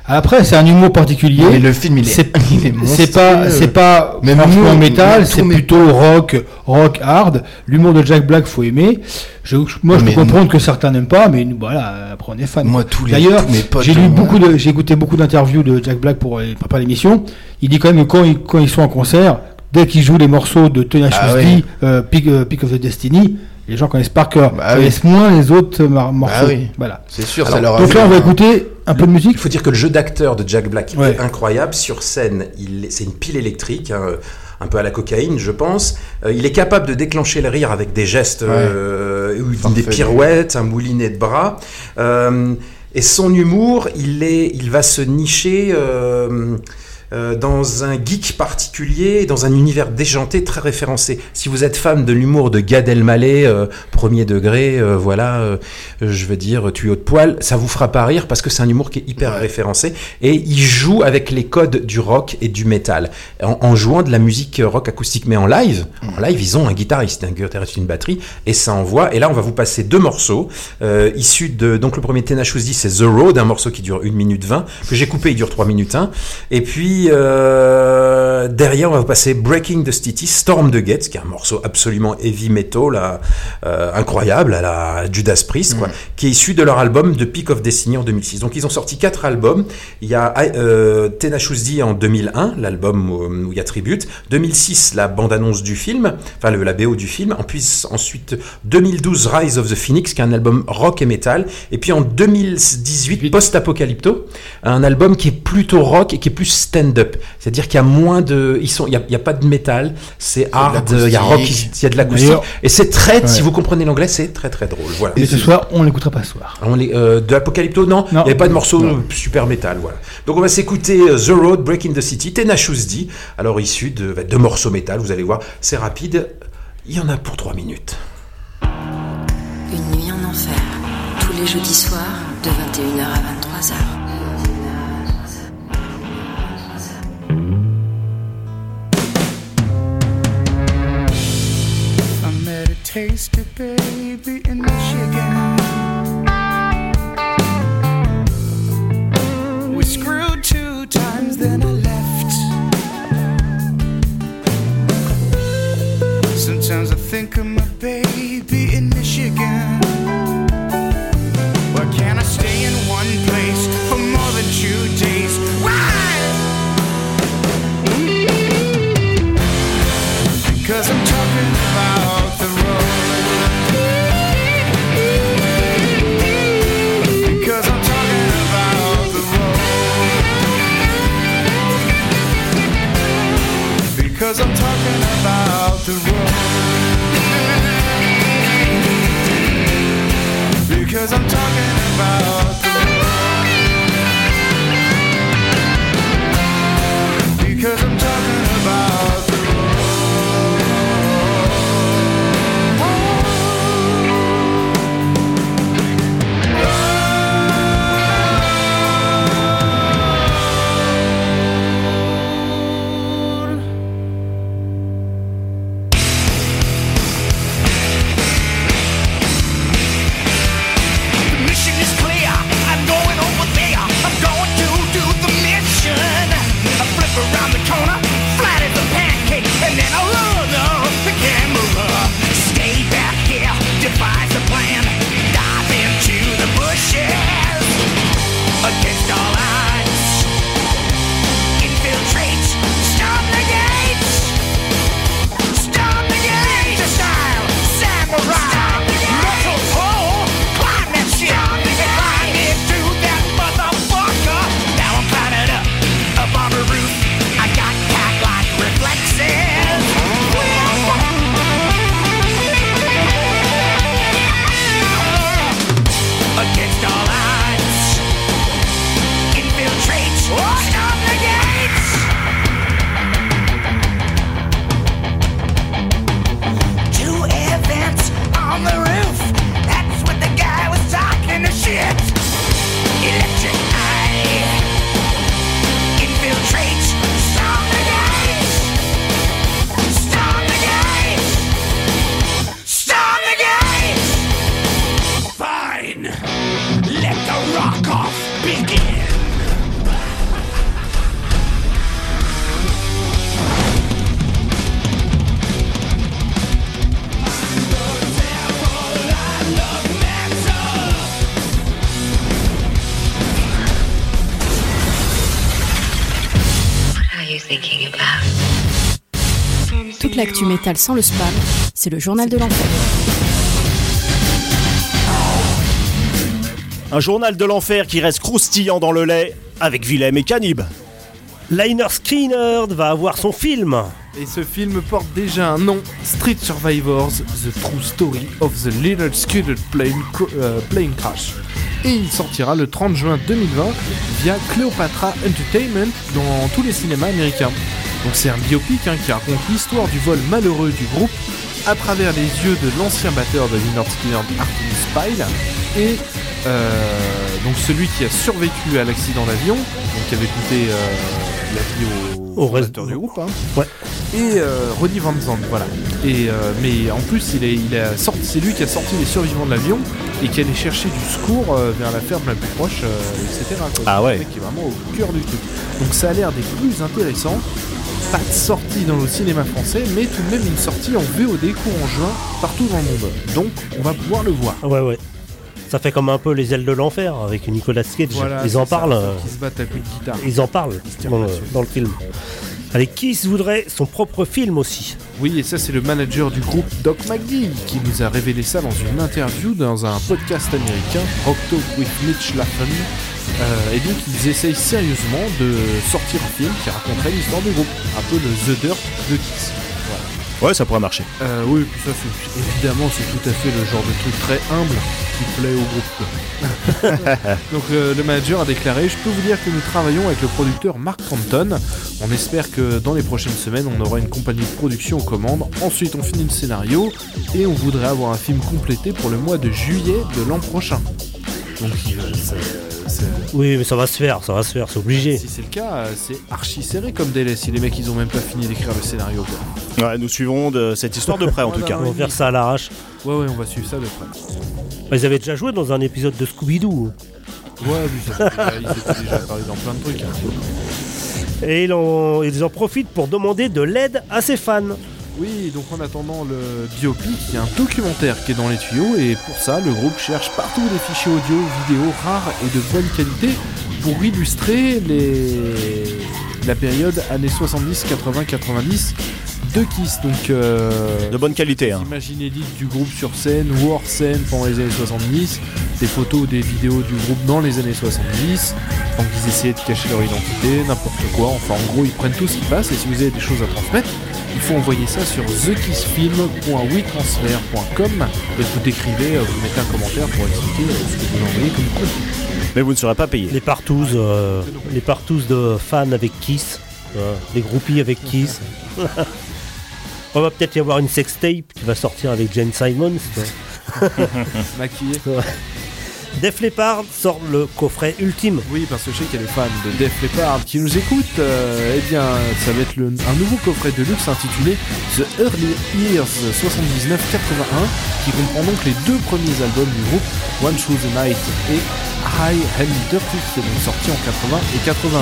Après, c'est un humour particulier. Mais le film, il est monstrueux. C'est pas même franchement métal, c'est plutôt rock hard. L'humour de Jack Black, faut aimer. Je peux comprendre que certains n'aiment pas, mais voilà, après on est fan. Moi, tous mes potes. J'ai écouté beaucoup d'interviews de Jack Black pour préparer l'émission. Il dit quand même que quand ils sont en concert, dès qu'ils jouent les morceaux de Tenacious D, Pick of Destiny, les gens connaissent par cœur. Connaissent moins les autres morceaux. Voilà. C'est sûr. Donc là, on va écouter un peu de musique. Il faut dire que le jeu d'acteur de Jack Black est incroyable. Sur scène, c'est une pile électrique, un peu à la cocaïne, je pense. Il est capable de déclencher le rire avec des gestes, des pirouettes, un moulinet de bras. Et son humour, il va se nicher dans un geek particulier, dans un univers déjanté, très référencé. Si vous êtes fan de l'humour de Gad Elmaleh, premier degré, je veux dire, tuyau de poil, ça vous fera pas rire parce que c'est un humour qui est hyper référencé et il joue avec les codes du rock et du métal en jouant de la musique rock acoustique, mais en live ils ont un guitariste, une batterie et ça envoie. Et là on va vous passer deux morceaux issus de, donc le premier Tenacious D, c'est The Road, un morceau qui dure 1 minute 20, que j'ai coupé, il dure 3 minutes 1, et puis derrière, on va passer Breaking the City, Storm the Gates, qui est un morceau absolument heavy metal, incroyable, à la Judas Priest, qui est issu de leur album The Pick of Destiny en 2006. Donc, ils ont sorti 4 albums. Il y a Tenacious D en 2001, l'album où il y a Tribute. 2006, la bande-annonce du film, enfin la BO du film. Ensuite, 2012, Rise of the Phoenix, qui est un album rock et metal. Et puis en 2018, Post-Apocalypto, un album qui est plutôt rock et qui est plus stand-up, c'est-à-dire qu'il y a moins de, il y a pas de métal, c'est hard, il y a rock, il y a de l'acoustique, et c'est très, si vous comprenez l'anglais, c'est très très drôle. Voilà. Et ce soir, on l'écoutera pas ce soir. De Apocalypto, non, il y avait pas de morceau super métal, voilà. Donc on va s'écouter The Road, Breaking the City, Tenacious D, alors issu de deux morceaux métal, vous allez voir, c'est rapide, il y en a pour 3 minutes. Une nuit en enfer, tous les jeudis soirs de 21h à 23h. Tasty baby in Michigan. We screwed 2 times, then I left. Sometimes I think of my baby in Michigan. Why can't I stay in one place for more than 2 days? Why? Because I'm talking about the road. Cause I'm talking about the road. Because I'm talking about the road. Because I'm talking about the L'actu métal sans le spam, c'est le journal de l'enfer. Un journal de l'enfer qui reste croustillant dans le lait, avec Willem et Canib. Lynyrd Skynyrd va avoir son film. Et ce film porte déjà un nom, Street Survivors, The True Story of the Lynyrd Skynyrd Plane Crash. Et il sortira le 30 juin 2020 via Cleopatra Entertainment dans tous les cinémas américains. Donc c'est un biopic qui raconte l'histoire du vol malheureux du groupe à travers les yeux de l'ancien batteur de Lynyrd Skynyrd, Artemis Pyle, et donc celui qui a survécu à l'accident d'avion, donc qui avait coûté la vie au batteur du groupe, ouais. Et Ronnie Van Zandt, voilà. Et mais en plus c'est lui qui a sorti les survivants de l'avion et qui allait chercher du secours vers la ferme la plus proche, etc. Quoi. Ah ouais. Qui est vraiment au cœur du truc. Donc ça a l'air des plus intéressants. Pas de sortie dans le cinéma français, mais tout de même une sortie en VOD courant juin partout dans le monde. Donc on va pouvoir le voir. Ouais, ouais. Ça fait comme un peu les ailes de l'enfer avec Nicolas Cage. Voilà, ils en parlent. Ils se battent à coups de guitare. Ils en parlent dans le film. Allez, Kiss voudrait son propre film aussi. Oui, et ça c'est le manager du groupe Doc McGee qui nous a révélé ça dans une interview dans un podcast américain, Rock Talk with Mitch Laffan. Et donc ils essayent sérieusement de sortir un film qui raconterait l'histoire du groupe, un peu le The Dirt de Kiss. Voilà. Ouais, ça pourrait marcher. Oui, ça c'est évidemment c'est tout à fait le genre de truc très humble qui plaît au groupe. Donc le manager a déclaré: je peux vous dire que nous travaillons avec le producteur Mark Crampton. On espère que dans les prochaines semaines on aura une compagnie de production aux commandes. Ensuite on finit le scénario et on voudrait avoir un film complété pour le mois de juillet de l'an prochain. Donc oui, mais ça va se faire, c'est obligé. Si c'est le cas, c'est archi serré comme délai. Si les mecs ils ont même pas fini d'écrire le scénario, quoi. Ouais, nous suivrons cette histoire de près en tout cas. On va faire ça à l'arrache. Ouais, on va suivre ça de près. Bah, ils avaient déjà joué dans un épisode de Scooby-Doo. Ouais, ils étaient déjà parlé dans plein de trucs. Hein. Et ils en profitent pour demander de l'aide à ses fans. Oui, donc en attendant le biopic, il y a un documentaire qui est dans les tuyaux et pour ça, le groupe cherche partout des fichiers audio, vidéo rares et de bonne qualité pour illustrer la période années 70, 80, 90 de Kiss. Donc, de bonne qualité. Hein. Imaginez l'idée du groupe sur scène ou hors scène pendant les années 70, des photos ou des vidéos du groupe dans les années 70, donc ils essayaient de cacher leur identité, n'importe quoi, enfin en gros ils prennent tout ce qui passe et si vous avez des choses à transmettre, il faut envoyer ça sur thekissfilm.wetransfer.com et vous décrivez, vous mettez un commentaire pour expliquer ce que vous envoyez comme contenu. Mais vous ne serez pas payé. Les partous de fans avec Kiss, les groupies avec Kiss. On va peut-être y avoir une sextape qui va sortir avec Jane Simons. Maquillée. Ouais. Def Leppard sort le coffret ultime. Oui, parce que je sais qu'il y a des fans de Def Leppard qui nous écoutent. Eh bien, ça va être un nouveau coffret de luxe intitulé The Early Years 79-81 qui comprend donc les deux premiers albums du groupe, One Through the Night et High and Dirty, qui est donc sorti en 80 et 81.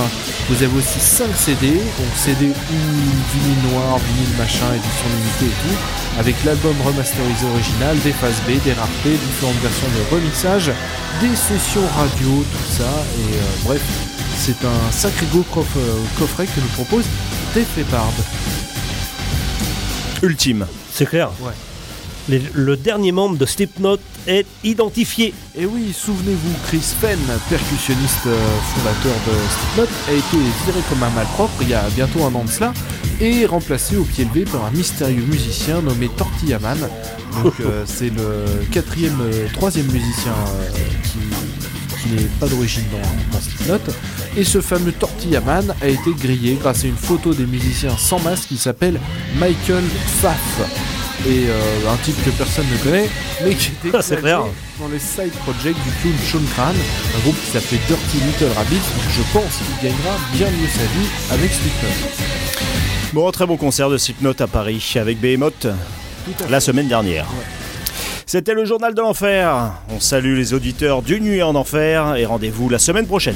Vous avez aussi 5 CD, donc CD vinyle noir, vinyle machin, édition limitée et tout, avec l'album remasterisé original, des phases B, des rares P, différentes versions de remixage, des sessions radio, tout ça, et bref, c'est un sacré beau coffret que nous propose Def Leppard. Ultime. C'est clair. Ouais. Le dernier membre de Slipknot est identifié. Et oui, souvenez-vous, Chris Penn, percussionniste fondateur de Slipknot, a été viré comme un malpropre il y a bientôt un an de cela et remplacé au pied levé par un mystérieux musicien nommé Tortillaman. Donc c'est le troisième musicien qui n'est pas d'origine dans Slipknot. Et ce fameux Tortillaman a été grillé grâce à une photo des musiciens sans masque qui s'appelle Michael Pfaff. Et un type que personne ne connaît, mais qui était dans le side project du clown Sean Crane, un groupe qui s'appelait Dirty Little Rabbit. Je pense qu'il gagnera bien mieux sa vie avec Slipknot. Bon, très bon concert de Slipknot à Paris avec Behemoth la semaine dernière. Ouais. C'était le Journal de l'Enfer. On salue les auditeurs d'une nuit en enfer et rendez-vous la semaine prochaine.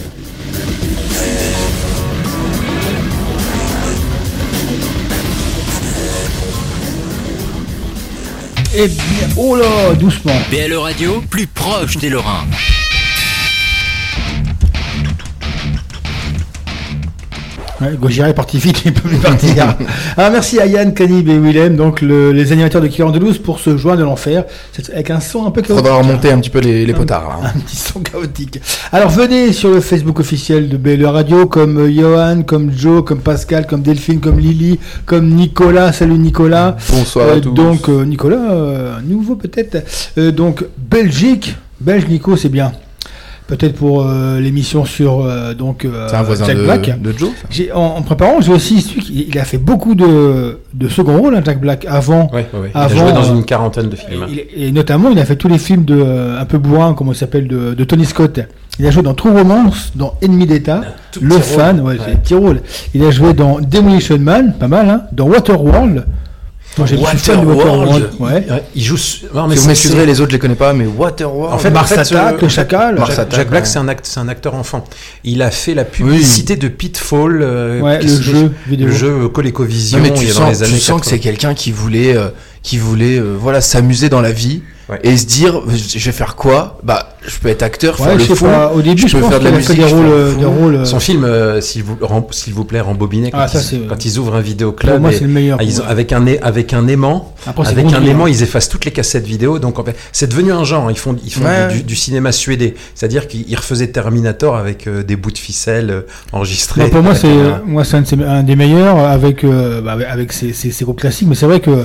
Eh bien, oh là, doucement. BLE Radio, plus proche des Lorrains. Ouais, Gojira est parti vite, il ne peut plus partir. Alors, merci à Yann, Canib et Willem, donc les animateurs de Killer de Loose pour ce joint de l'enfer, avec un son un peu chaotique. Faudra remonter un petit peu les potards. Hein. Un petit son chaotique. Alors venez sur le Facebook officiel de BLE Radio, comme Johan, comme Joe, comme Pascal, comme Delphine, comme Lily, comme Nicolas. Salut Nicolas. Bonsoir à tous. Donc Nicolas, nouveau peut-être. Donc Belge Nico, c'est bien. Peut-être pour l'émission sur Jack Black. De Joe, en préparant, j'ai aussi il a fait beaucoup de second rôle, hein, Jack Black, avant. Ouais. Il a joué dans une quarantaine de films. Et notamment, il a fait tous les films un peu bourrin, comment il s'appelle, de Tony Scott. Il a joué dans True Romance, dans Ennemi d'État, Le Fan, c'est un petit rôle. Il a joué dans Demolition Man, pas mal, hein, dans Waterworld. Waterworld. Ouais. Il joue. Non, mais si vous m'excuserez, les autres je les connais pas, mais Waterworld. En fait, Mars Attack, le chacal. Jack Black, c'est un acteur enfant. Il a fait la publicité de Pitfall, le jeu ColecoVision. Mais tu sens que c'est quelqu'un qui voulait, s'amuser dans la vie. Ouais. Et se dire, je vais faire quoi ? Bah, je peux être acteur, faire le fou. Au début, je peux faire de la musique. Des rôles. Son film, s'il vous plaît, rembobinez quand ils ouvrent un vidéoclub. Moi, c'est le meilleur. Avec un aimant. Ils effacent toutes les cassettes vidéo. Donc, en fait, c'est devenu un genre. Ils font du cinéma suédé. C'est-à-dire qu'ils refaisaient Terminator avec des bouts de ficelle enregistrés. Bah, pour moi, c'est un des meilleurs avec ses groupes classiques. Mais c'est vrai que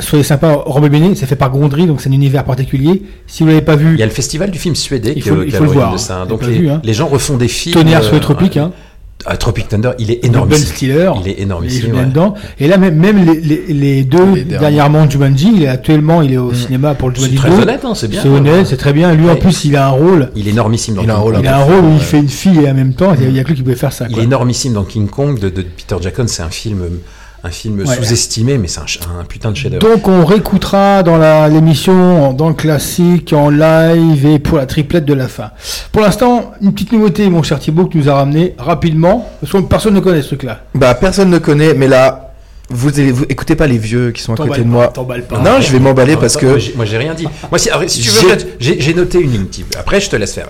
soyez sympa, rembobinez. C'est fait par Gondry. Donc c'est un univers particulier. Si vous l'avez pas vu, il y a le festival du film suédois qui a le voir. De ça. Donc les gens refont des films. Tonnerre sur les tropiques. Tropic Thunder, il est énorme. Ben Stiller, il est énorme. Dedans. Et là même les deux dernièrement Jumanji, il est actuellement au cinéma pour le Jumanji. C'est très honnête, c'est bien. C'est honnête, c'est très bien. Lui en plus, il a un rôle. Il est énormissime dans King Kong. Il a un rôle où il fait une fille et en même temps, il y a que lui qui pouvait faire ça. Il est énormissime dans King Kong de Peter Jackson. C'est un film sous-estimé, mais c'est un putain de chef-d'œuvre. Donc on réécoutera dans l'émission, dans le classique, en live et pour la triplette de la fin. Pour l'instant, une petite nouveauté, mon cher Thibaut, que tu nous as ramené rapidement, parce que personne ne connaît ce truc-là. Bah personne ne connaît, mais là, vous écoutez pas les vieux qui sont à côté de moi. Pas. Non, je vais m'emballer parce que... Moi, j'ai rien dit. Moi, si tu veux, j'ai noté une ligne. Après, je te laisse faire.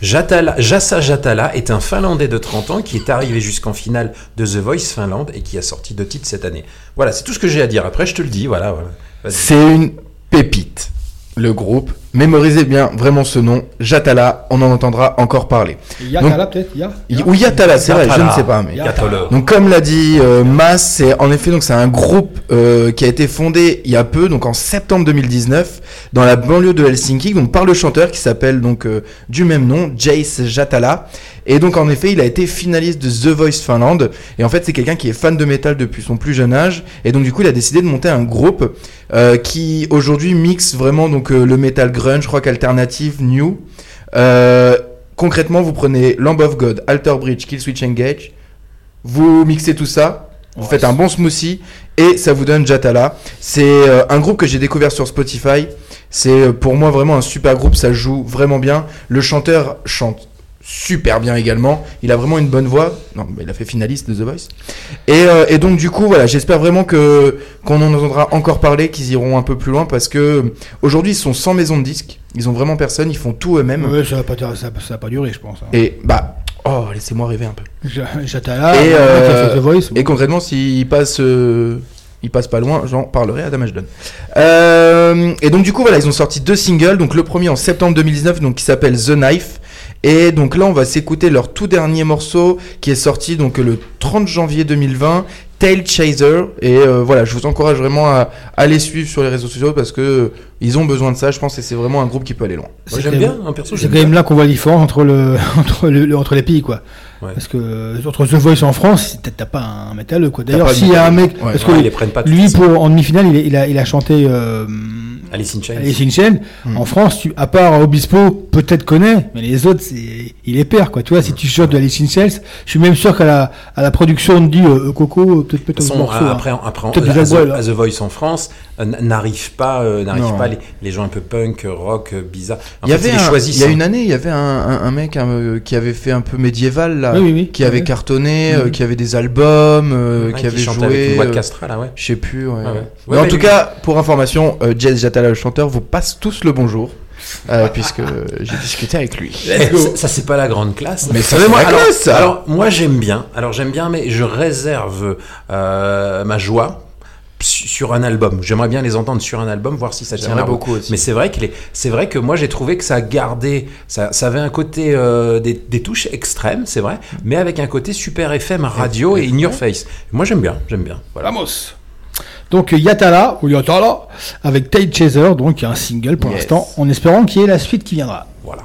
Jassa Jatala est un Finlandais de 30 ans qui est arrivé jusqu'en finale de The Voice Finlande et qui a sorti 2 titres cette année. Voilà, c'est tout ce que j'ai à dire. Après, je te le dis, voilà. Vas-y. C'est une pépite, le groupe. Mémorisez bien vraiment ce nom, Jatala, on en entendra encore parler. Yatala donc, peut-être ou Yatala, c'est vrai, je ne sais pas. Mais Yatala. Donc comme l'a dit Mas, c'est en effet donc c'est un groupe qui a été fondé il y a peu, donc en septembre 2019, dans la banlieue de Helsinki, donc par le chanteur qui s'appelle donc du même nom, Jace Jatala. Et donc en effet, il a été finaliste de The Voice Finlande. Et en fait, c'est quelqu'un qui est fan de métal depuis son plus jeune âge. Et donc du coup, il a décidé de monter un groupe qui aujourd'hui mixe vraiment donc le métal grunge, rock alternative, new. Concrètement, vous prenez Lamb of God, Alter Bridge, Killswitch Engage. Vous mixez tout ça. Vous faites un bon smoothie et ça vous donne Jatala. C'est un groupe que j'ai découvert sur Spotify. C'est pour moi vraiment un super groupe. Ça joue vraiment bien. Le chanteur chante super bien également, il a vraiment une bonne voix. Non, mais il a fait finaliste de The Voice. Et donc du coup, voilà, j'espère vraiment qu'on en entendra encore parler, qu'ils iront un peu plus loin parce que aujourd'hui ils sont sans maison de disques, ils ont vraiment personne, ils font tout eux-mêmes. Ouais, ça va pas durer, je pense. Hein. Et bah, laissez-moi rêver un peu. Jatala. Et The Voice. Et concrètement, s'ils passent. Il passe pas loin, j'en parlerai à Damage Done. Et donc du coup voilà, ils ont sorti 2 singles, donc le premier en septembre 2019, donc qui s'appelle The Knife. Et donc là on va s'écouter leur tout dernier morceau qui est sorti donc le 30 janvier 2020, Tail Chaser. Et voilà, je vous encourage vraiment à les suivre sur les réseaux sociaux parce que ils ont besoin de ça, je pense, et c'est vraiment un groupe qui peut aller loin. Moi, j'aime bien, un perso. C'est quand même là qu'on voit la différence entre les pays, quoi. Ouais. Parce que entre The Voice en France, t'as pas un métal, quoi. D'ailleurs, s'il y a un mec, ouais, parce que lui, en demi-finale, il a chanté Alice in Chains. Alice in Chains. En France, à part Obispo, peut-être connaît, mais les autres, il les perd, quoi. Tu vois, si tu chantes de Alice in Chains, je suis même sûr qu'à la production, on te dit Coco, peut-être son morceau. Après, à The Voice en France, n'arrive pas les gens un peu punk, rock, bizarre. Il y a une année, il y avait un mec qui avait fait un peu médiéval, là, qui avait cartonné, qui avait des albums, qui avait joué. Avec une voix de Castra, là, ouais. Je sais plus, ouais. Ah ouais. Mais en tout cas, pour information, Jazz Jatal, le chanteur, vous passe tous le bonjour. Puisque j'ai discuté avec lui. Ça c'est pas la grande classe. Mais ça, c'est la classe, ça. Alors moi j'aime bien. Mais je réserve ma joie sur un album. J'aimerais bien les entendre sur un album, voir si ça tient la route. Mais c'est vrai que moi j'ai trouvé que ça gardait, ça avait un côté des touches extrêmes, c'est vrai, mais avec un côté super FM radio et in your face. Moi j'aime bien. Voilà. Vamos. Donc Yatala, avec Tail Chaser, donc un single pour l'instant, en espérant qu'il y ait la suite qui viendra. Voilà.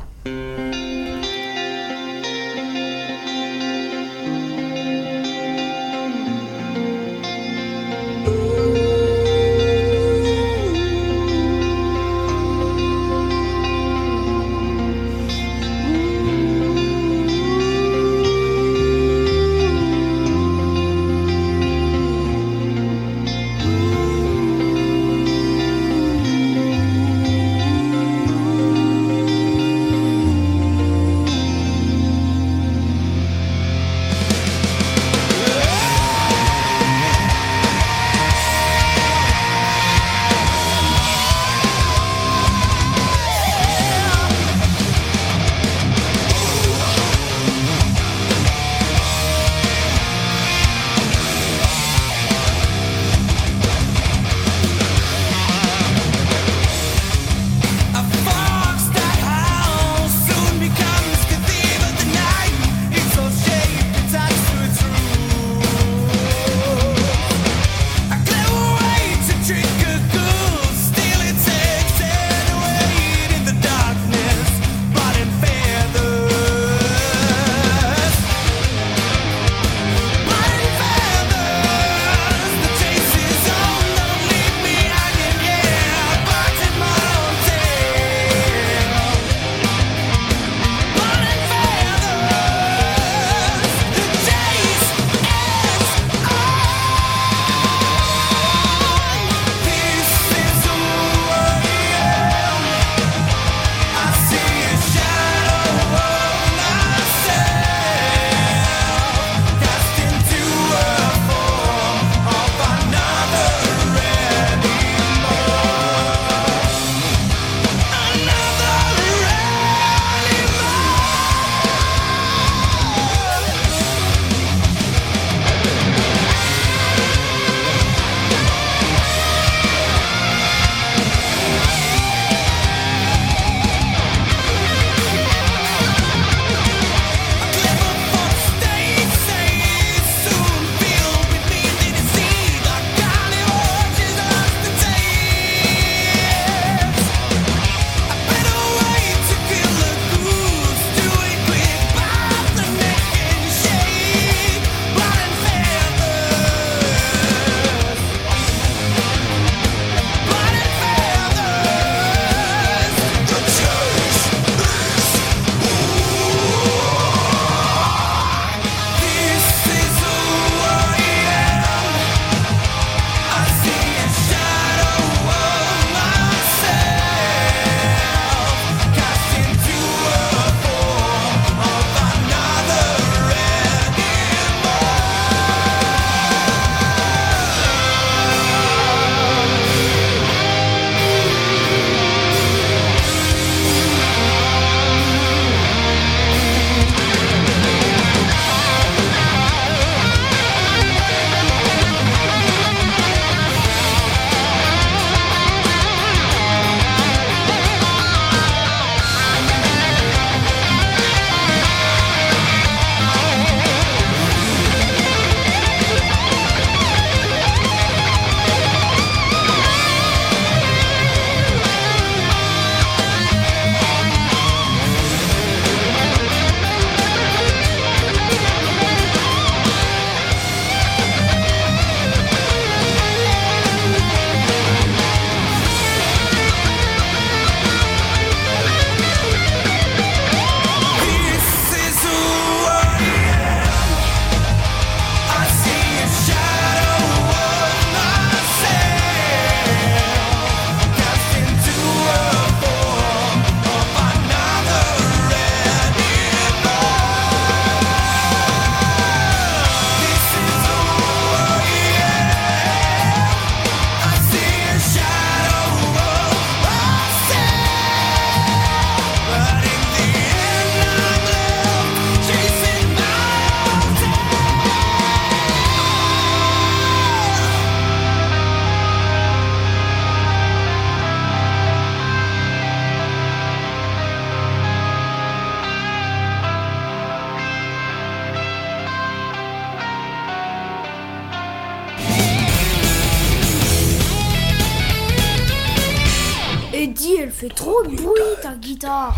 trop de bruit ta guitare.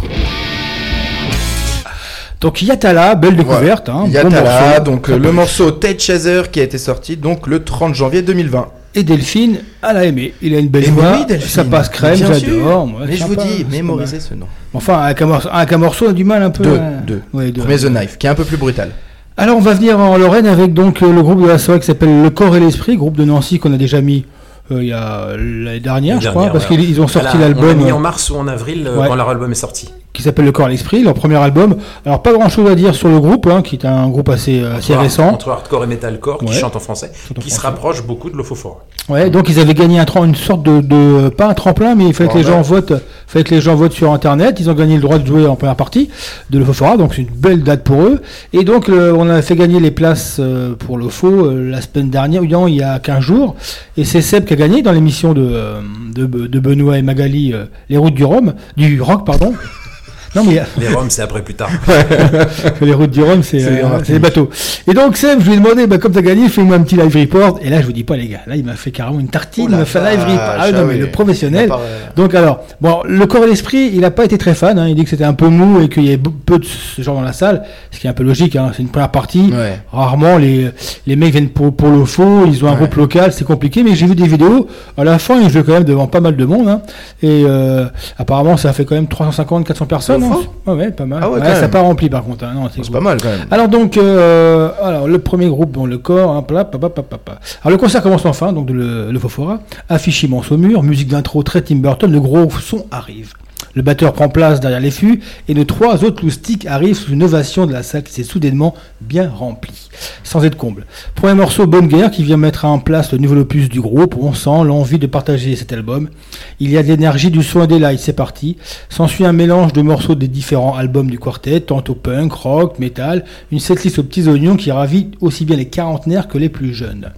Donc Yatala, belle découverte, hein, Yatala, bon morceau, donc le morceau Ted Chaser qui a été sorti donc le 30 janvier 2020. Et Delphine, elle a aimé, il a une belle voix, oui, ça passe crème, j'adore. Moi, mais je vous dis, mémorisez ce nom. Enfin, avec un morceau, on a du mal un peu. Deux. Mais The Knife, qui est un peu plus brutal. Alors on va venir en Lorraine avec donc le groupe de la soirée qui s'appelle Le Corps et l'Esprit, groupe de Nancy qu'on a déjà mis il y a l'année dernière, je crois, parce qu'ils ont sorti l'album. On l'a mis en mars ou en avril quand leur album est sorti. Qui s'appelle Le Corps et l'Esprit, leur premier album. Alors pas grand chose à dire sur le groupe, hein, qui est un groupe assez récent. Entre hardcore et metalcore, qui chante en français, se rapproche beaucoup de Lofofora. Ouais, donc ils avaient gagné une sorte de pas un tremplin, mais il fallait que les gens votent, sur internet. Ils ont gagné le droit de jouer en première partie de Lofofora, donc c'est une belle date pour eux. Et donc on a fait gagner les places pour Lofo la semaine dernière, il y a 15 jours. Et c'est Seb qui a gagné dans l'émission de Benoît et Magali, Les Routes du Rock. Non, mais... Les Roms, c'est après plus tard. Les routes du Rhum, c'est les bateaux. Et donc, Seb, je lui ai demandé, comme tu as gagné, fais-moi un petit live report. Et là, je vous dis pas, les gars, là, il m'a fait carrément une tartine. Il m'a fait live report. Ah non, mais le professionnel. Donc, alors, bon, Le Corps et l'Esprit, il n'a pas été très fan. Hein. Il dit que c'était un peu mou et qu'il y avait peu de ce genre dans la salle. Ce qui est un peu logique, hein. C'est une première partie. Ouais. Rarement, les mecs viennent pour le faux. Ils ont un groupe local, c'est compliqué. Mais j'ai vu des vidéos. À la fin, ils jouent quand même devant pas mal de monde. Hein. Et apparemment, ça fait quand même 350-400 personnes. Ouais, pas mal. Ah ouais, ça pas rempli par contre. Hein. Non, c'est pas mal quand même. Alors donc, le premier groupe, Le Corps, Alors le concert commence enfin, donc le Fofora, affiche immense au mur, musique d'intro très Tim Burton, le gros son arrive. Le batteur prend place derrière les fûts et nos trois autres loustiques arrivent sous une ovation de la salle qui s'est soudainement bien remplie, sans être comble. Premier morceau, Bonne Guerre, qui vient mettre en place le nouvel opus du groupe. On sent l'envie de partager cet album. Il y a de l'énergie, du son et des lights, c'est parti. S'ensuit un mélange de morceaux des différents albums du quartet, tantôt punk, rock, métal, une setlist aux petits oignons qui ravit aussi bien les quarantenaires que les plus jeunes.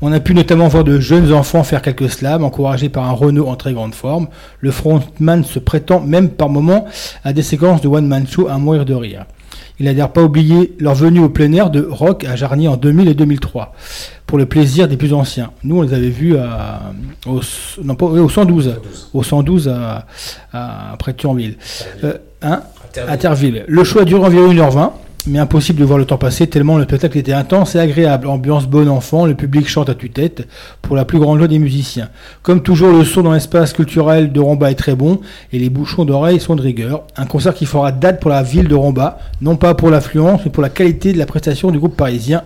On a pu notamment voir de jeunes enfants faire quelques slams, encouragés par un Renault en très grande forme. Le frontman se prêtant même par moments à des séquences de one-man show à mourir de rire. Il n'a d'ailleurs pas oublié leur venue au plein air de rock à Jarny en 2000 et 2003, pour le plaisir des plus anciens. Nous, on les avait vus au 112 à près de Thionville. À Terville. Le show a duré environ 1h20. Mais impossible de voir le temps passer tellement le spectacle était intense et agréable. Ambiance bon enfant, le public chante à tue-tête pour la plus grande joie des musiciens. Comme toujours, le son dans l'espace culturel de Romba est très bon et les bouchons d'oreilles sont de rigueur. Un concert qui fera date pour la ville de Romba, non pas pour l'affluence mais pour la qualité de la prestation du groupe parisien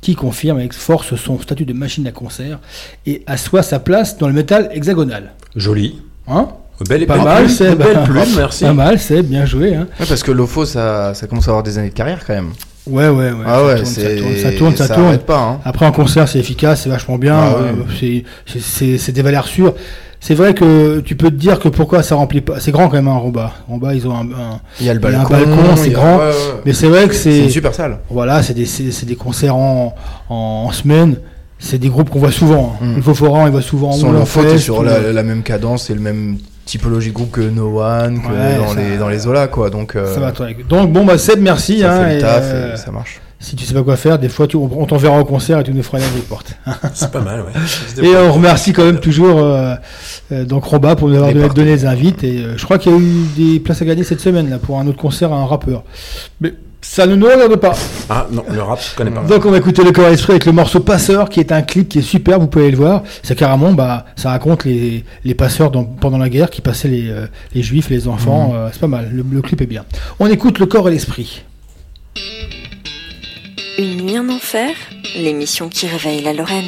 qui confirme avec force son statut de machine à concert et assoit sa place dans le métal hexagonal. Joli. Hein ? Belle et pas mal, c'est belle plume, merci. Pas mal, c'est bien joué. Hein. Ouais, parce que l'OFO, ça commence à avoir des années de carrière quand même. Ouais. Ah ouais, ça tourne. Arrête pas, hein. Après un concert, c'est efficace, c'est vachement bien. Ah ouais. C'est des valeurs sûres. C'est vrai que tu peux te dire que pourquoi ça remplit pas. C'est grand quand même, hein, Romba. Romba, ils ont un balcon, c'est grand. Mais c'est vrai que c'est une super salle. Voilà, c'est des concerts en semaine. C'est des groupes qu'on voit souvent. Hein. Le Foforan, il voit souvent. Sans l'OFO, t'es sur la même cadence et le même typologie de groupe que No One, dans les Zola, quoi. Donc, ça va, toi. Donc, bon, Seb, merci. Ça fait le taf et ça marche. Si tu sais pas quoi faire, des fois, on t'enverra au concert et tu nous feras une porte. C'est pas mal, ouais. Et on remercie quand même toujours Romba pour nous avoir donné les invites. Et je crois qu'il y a eu des places à gagner cette semaine là pour un autre concert à un rappeur. Mais ça ne nous regarde pas. Ah non, le rap, je connais pas. Donc on va écouter Le Corps et l'Esprit avec le morceau Passeur, qui est un clip qui est super, vous pouvez aller le voir. C'est carrément, ça raconte les passeurs pendant la guerre qui passaient les juifs, les enfants. C'est pas mal, le clip est bien. On écoute Le Corps et l'Esprit. Une nuit en enfer, l'émission qui réveille la Lorraine.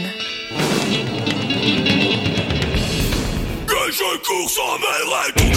Que je cours sans m'arrêter.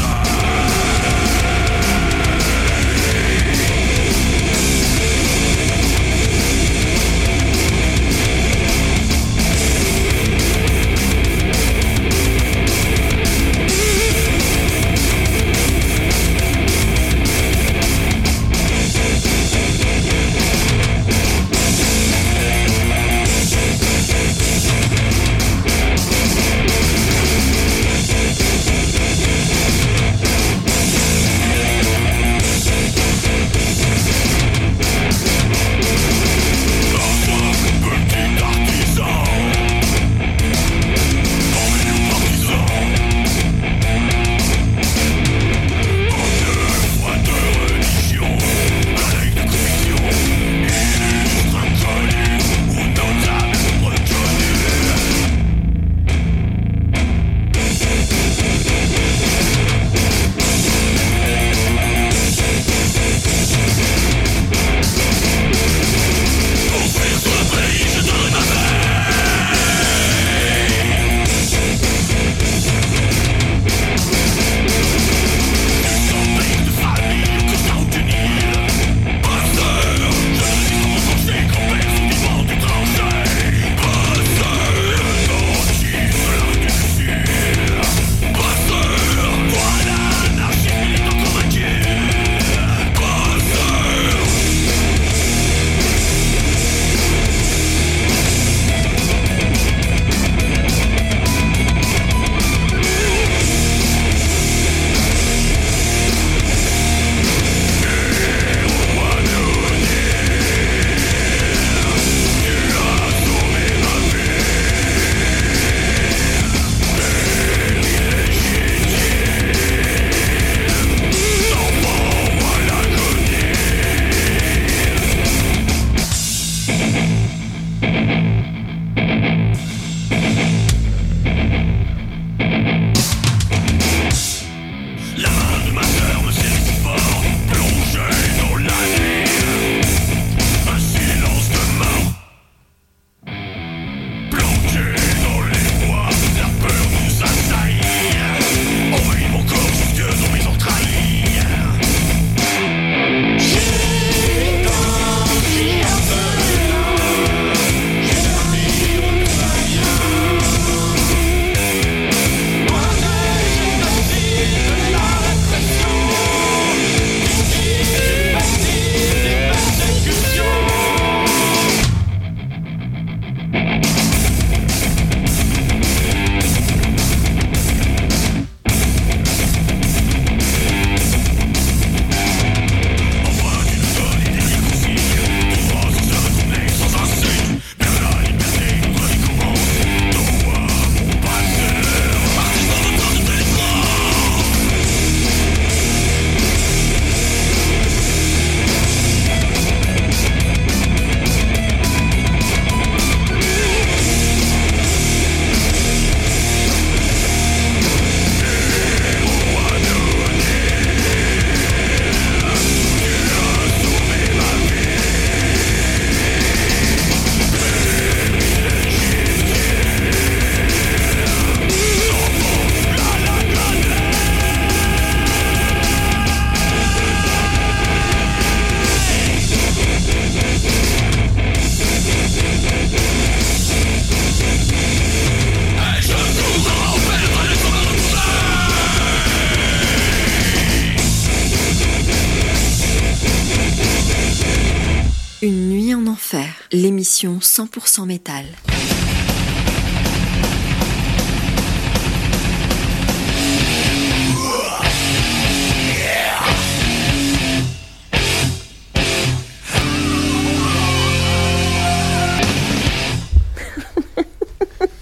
Une nuit en enfer, l'émission 100% métal.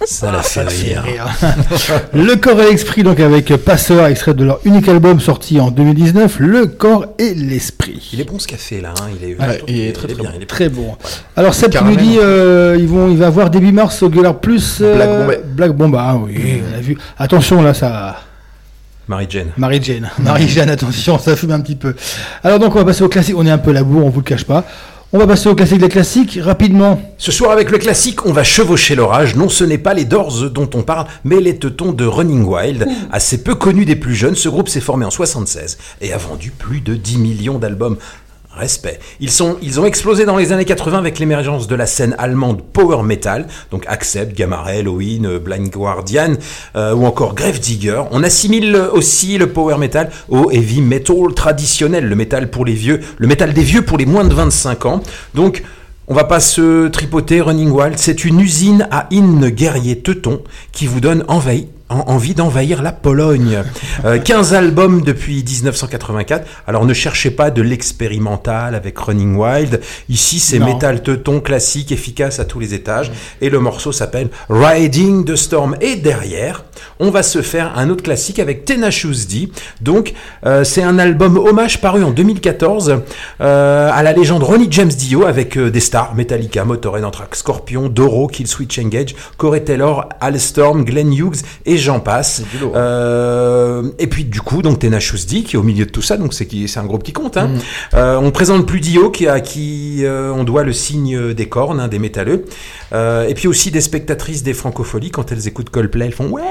Ça l'a fait rire. Le Corps et l'Esprit, donc avec Passeur, extrait de leur unique album sorti en 2019, Le Corps et l'Esprit. Il est bon ce café là, hein. Il est très bon. Voilà. Alors Seb nous dit, il va avoir début mars au Gueulard Plus. Black Bomba, hein, oui, on a vu. Attention là, ça... Marie-Jeanne, attention, ça fume un petit peu. Alors donc on va passer au classique, on est un peu labour, on vous le cache pas. On va passer au classique des classiques, rapidement. Ce soir, avec le classique, on va chevaucher l'orage. Non, ce n'est pas les Doors dont on parle, mais les Teutons de Running Wild. Assez peu connu des plus jeunes, ce groupe s'est formé en 1976 et a vendu plus de 10 millions d'albums. Respect. Ils ont explosé dans les années 80 avec l'émergence de la scène allemande power metal, donc Accept, Gamma Ray, Halloween, Blind Guardian ou encore Gravedigger. On assimile aussi le power metal au heavy metal traditionnel, le métal pour les vieux, le métal des vieux pour les moins de 25 ans. Donc on va pas se tripoter. Running Wild, c'est une usine à hymnes guerriers teutons qui vous donne envie d'envahir la Pologne. 15 albums depuis 1984. Alors ne cherchez pas de l'expérimental avec Running Wild. Ici, c'est métal teuton classique, efficace à tous les étages. Et le morceau s'appelle Riding the Storm. Et derrière, on va se faire un autre classique avec Tenacious D. Donc, c'est un album hommage paru en 2014 à la légende Ronnie James Dio avec des stars Metallica, Motorhead, Anthrax, Scorpion, Doro, Killswitch Engage, Corey Taylor, Al Storm, Glenn Hughes et j'en passe. Et puis du coup, donc Tenacious D qui est au milieu de tout ça, donc c'est un groupe qui compte. Hein. On présente plus Dio à qui on doit le signe des cornes, hein, des métalleux. Et puis aussi des spectatrices des francopholies, quand elles écoutent Coldplay, elles font ouais.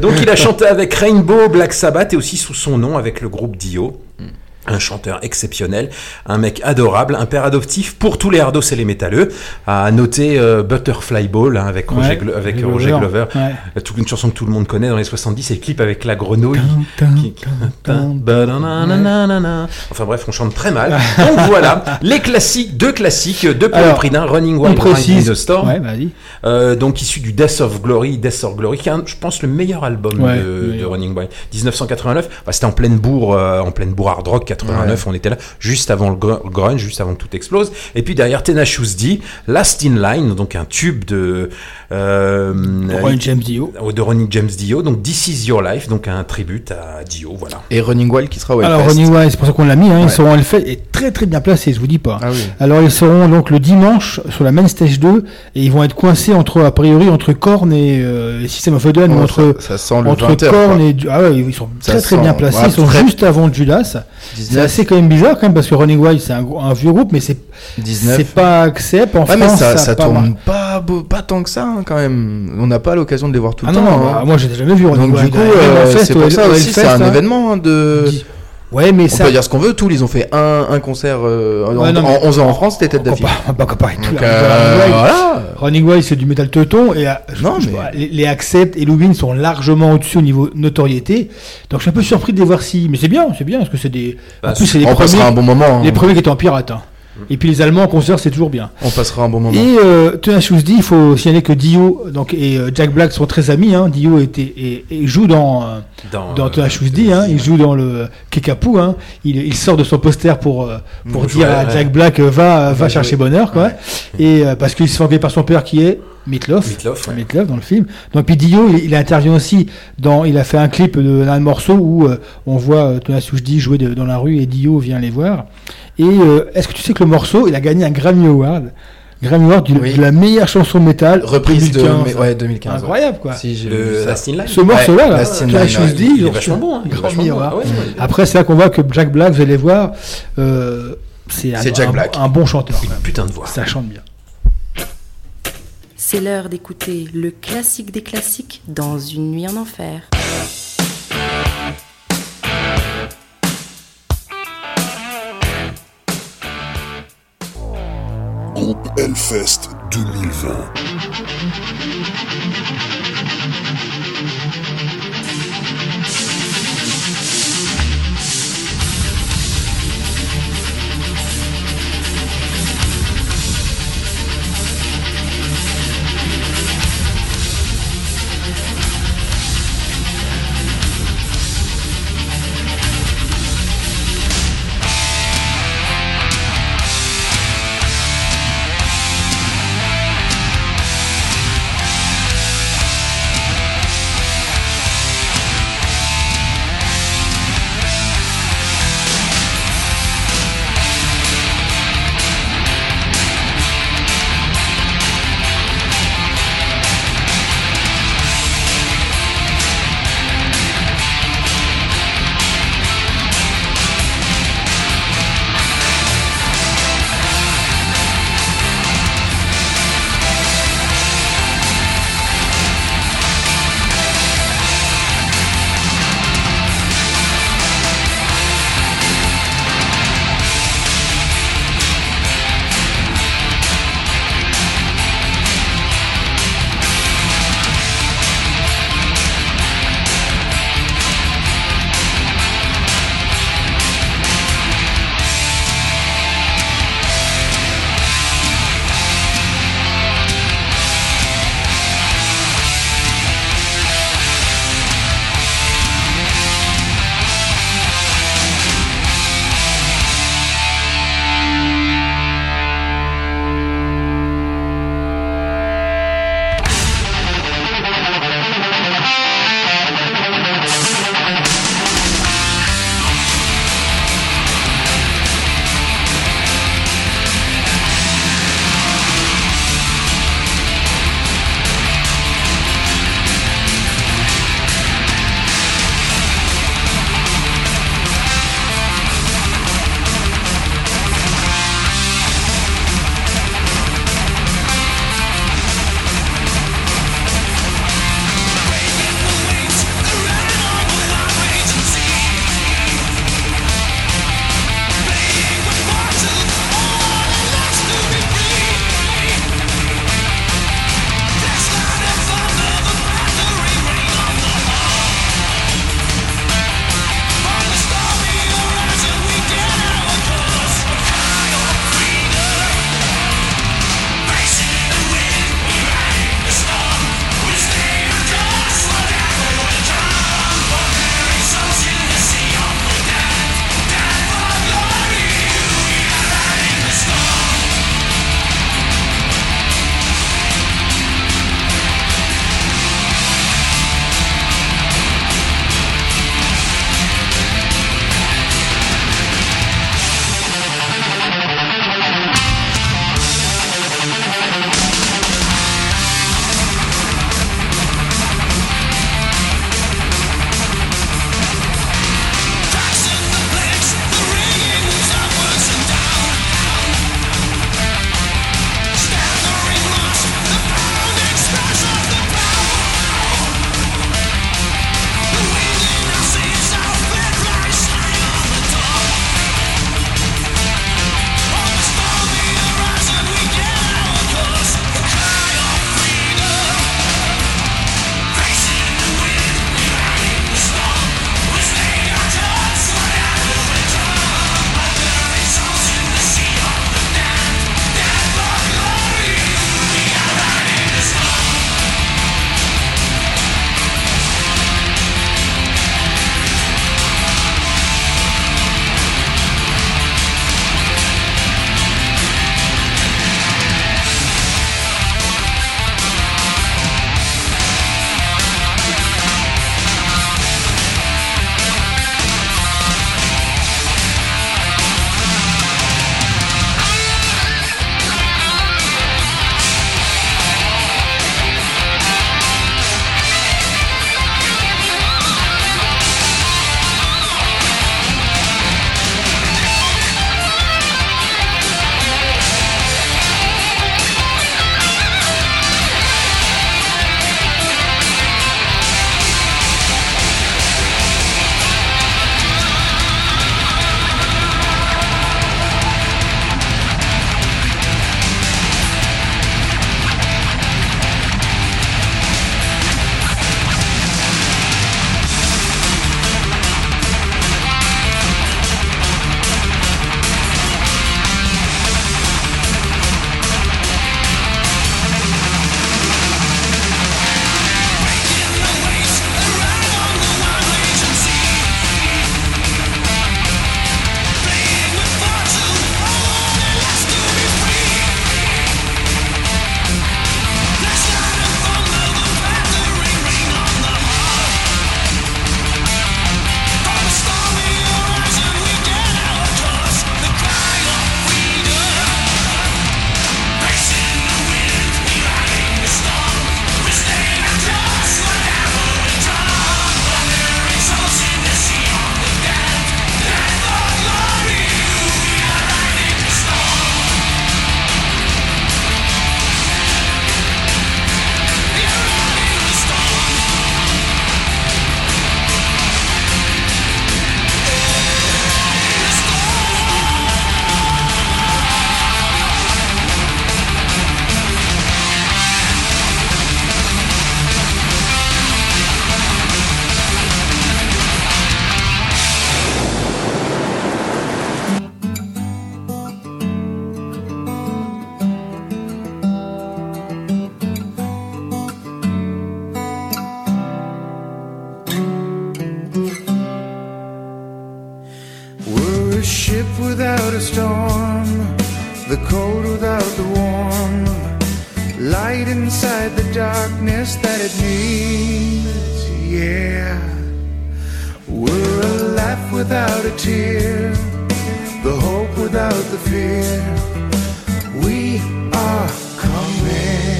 Donc il a chanté avec Rainbow, Black Sabbath et aussi sous son nom avec le groupe Dio. Un chanteur exceptionnel, un mec adorable, un père adoptif pour tous les hardos et les métalleux. À noter Butterfly Ball, hein, avec Roger Glover. Ouais. Une chanson que tout le monde connaît dans les 70, et le clip avec la grenouille. Enfin bref, on chante très mal. Donc voilà, les classiques, deux classiques, deux pour le prix d'un, Running Wild, Riding the Storm. Ouais, vas-y. Donc issu du Death of Glory, qui est, je pense, le meilleur album de Running Wild. 1989, c'était en pleine bourre hard rock, 89, on était là, juste avant le grunge, juste avant que tout explose. Et puis derrière, Tenacious D, Last in Line, donc un tube de Ronnie James Dio, donc This Is Your Life, donc un tribute à Dio, voilà. Et Running Wild qui sera au Hellfest. Alors Running Wild, c'est pour ça qu'on l'a mis, hein, ils seront au Hellfest, et très très bien placés, je vous dis pas. Ah, oui. Alors ils seront donc le dimanche sur la Main Stage 2, et ils vont être coincés entre Korn et System of a Down, ils sont très bien placés, ils sont juste avant Judas. 19. C'est assez quand même bizarre quand même, parce que Running Wild c'est un vieux groupe, mais c'est pas accept en France, mais ça tourne pas tant que ça, hein, quand même. On n'a pas l'occasion de les voir tout le temps. Moi j'ai jamais vu Running Wild. Donc du coup c'est pour ça aussi, c'est un événement de... Ouais, mais on peut dire ce qu'on veut, tous ils ont fait un concert en 11 ans en France, c'était tête d'affiche. Voilà. Running Wild c'est du métal teuton, et les Accept et Helloween sont largement au-dessus au niveau notoriété. Donc je suis un peu surpris de les voir si, mais c'est bien parce que c'est des... en plus c'est les premiers, un bon moment, hein. Les premiers qui étaient en pirate. Hein. Et puis les Allemands en concert, c'est toujours bien. On passera un bon moment. Et Tenacious D, il faut signaler que Dio et Jack Black sont très amis. Hein. Dio joue dans Tenacious D. Hein. Il joue dans le Kekapu. Hein. Il sort de son poster pour dire à Jack Black va chercher bonheur, quoi. Ouais. Et parce qu'il se fait engueuler par son père qui est Meat Loaf dans le film. Donc puis Dio, il intervient aussi il a fait un clip d'un morceau où on voit Tenacious D jouer dans la rue et Dio vient les voir. Et est-ce que tu sais que le morceau, il a gagné un Grammy Award de la meilleure chanson métal reprise 2015. 2015. Incroyable, quoi. Si j'ai Last in Line. Ce morceau-là, là, Tenacious D, il est vachement bon. Hein, Grammy Award. Après, c'est là qu'on voit que Jack Black, vous allez voir, c'est Jack Black, un bon chanteur. Une putain de voix. Ça chante bien. C'est l'heure d'écouter le classique des classiques dans Une nuit en enfer. Groupe Hellfest 2020. ship without a storm, the cold without the warm, light inside the darkness that it needs. Yeah, we're a laugh without a tear, the hope without the fear. We are coming.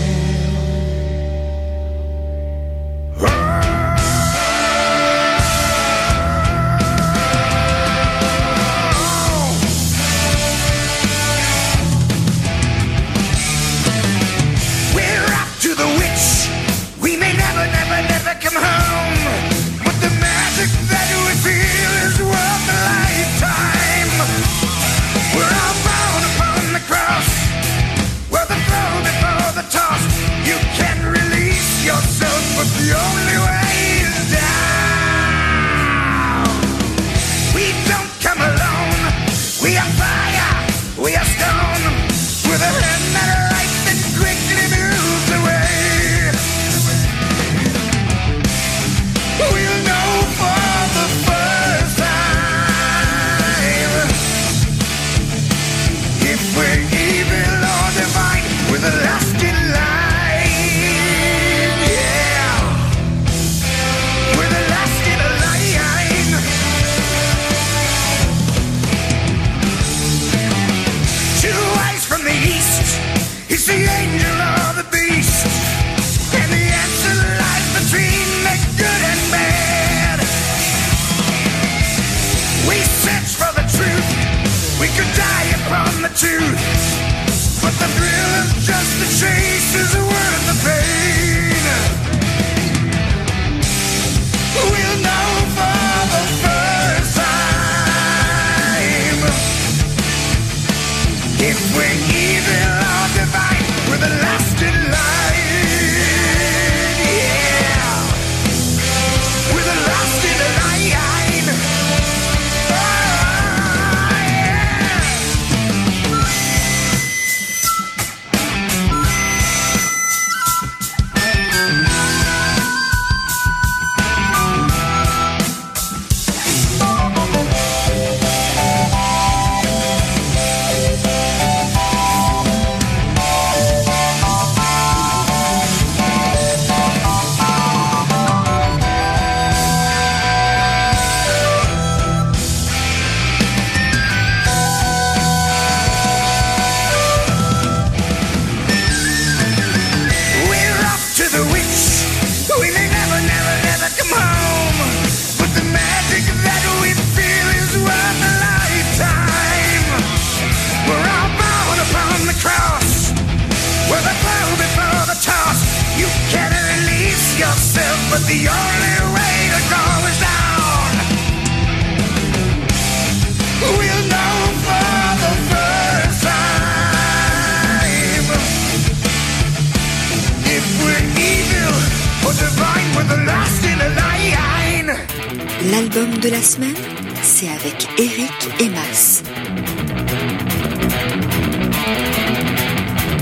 L'album de la semaine, c'est avec Eric et Mas.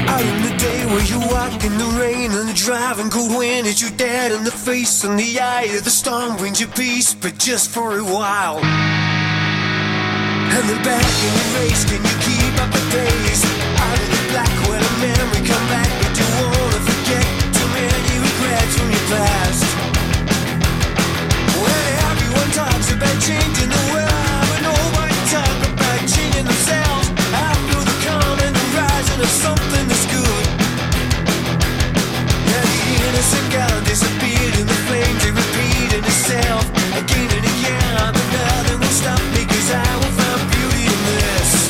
Out in the day where you walk in the rain and the driving cold wind is you dead in the face and the eye of the storm brings you peace, but just for a while. And then back in the race, can you keep up the pace? Out in the black when a memory come back, but you wanna forget too many regrets from your past. Talks about changing the world, but nobody talks about changing themselves. After the con and the rising of something that's good. Now the innocent God disappeared in the flames, it repeated itself again and again. But nothing will stop me, 'cause I will find beauty in this.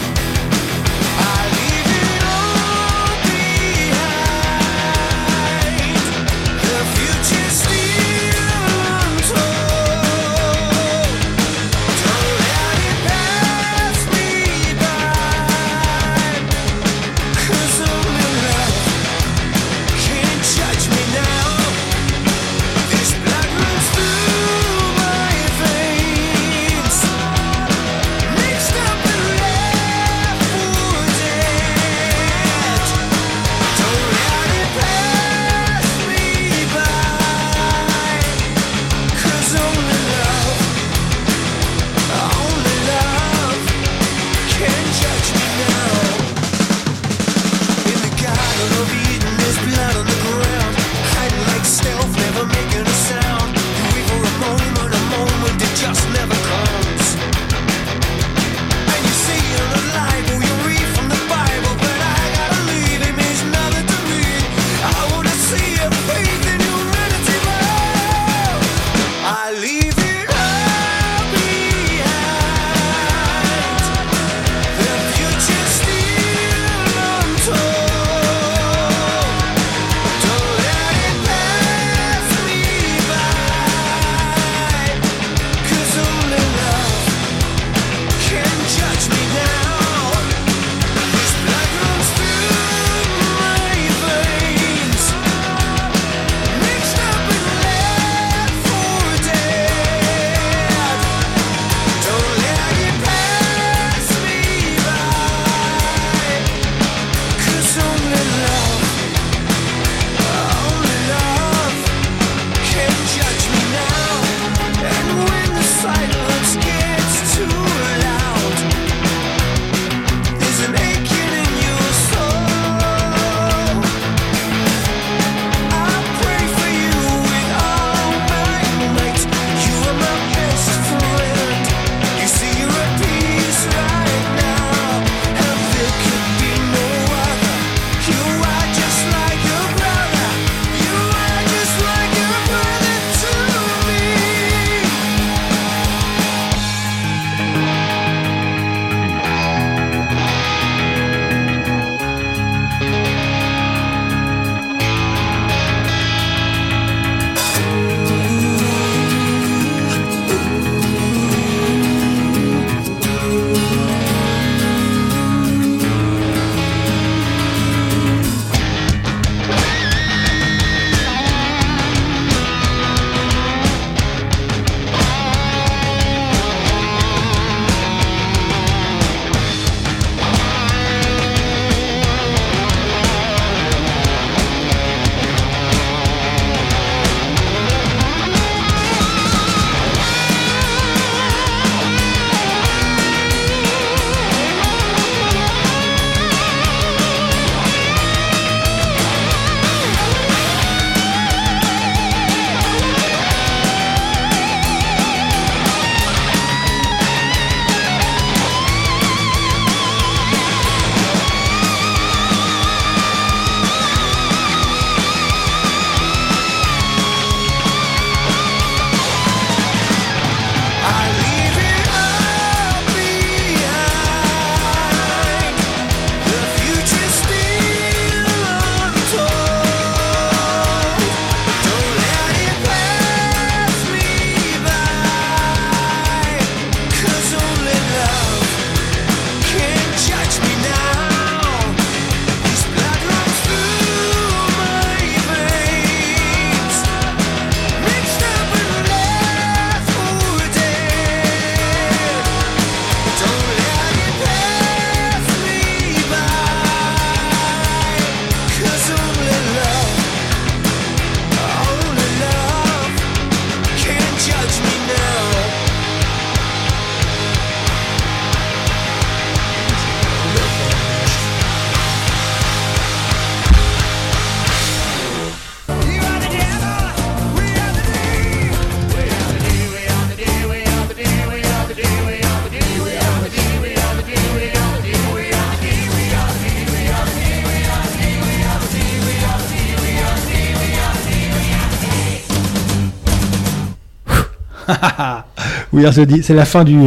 Oui, c'est la fin du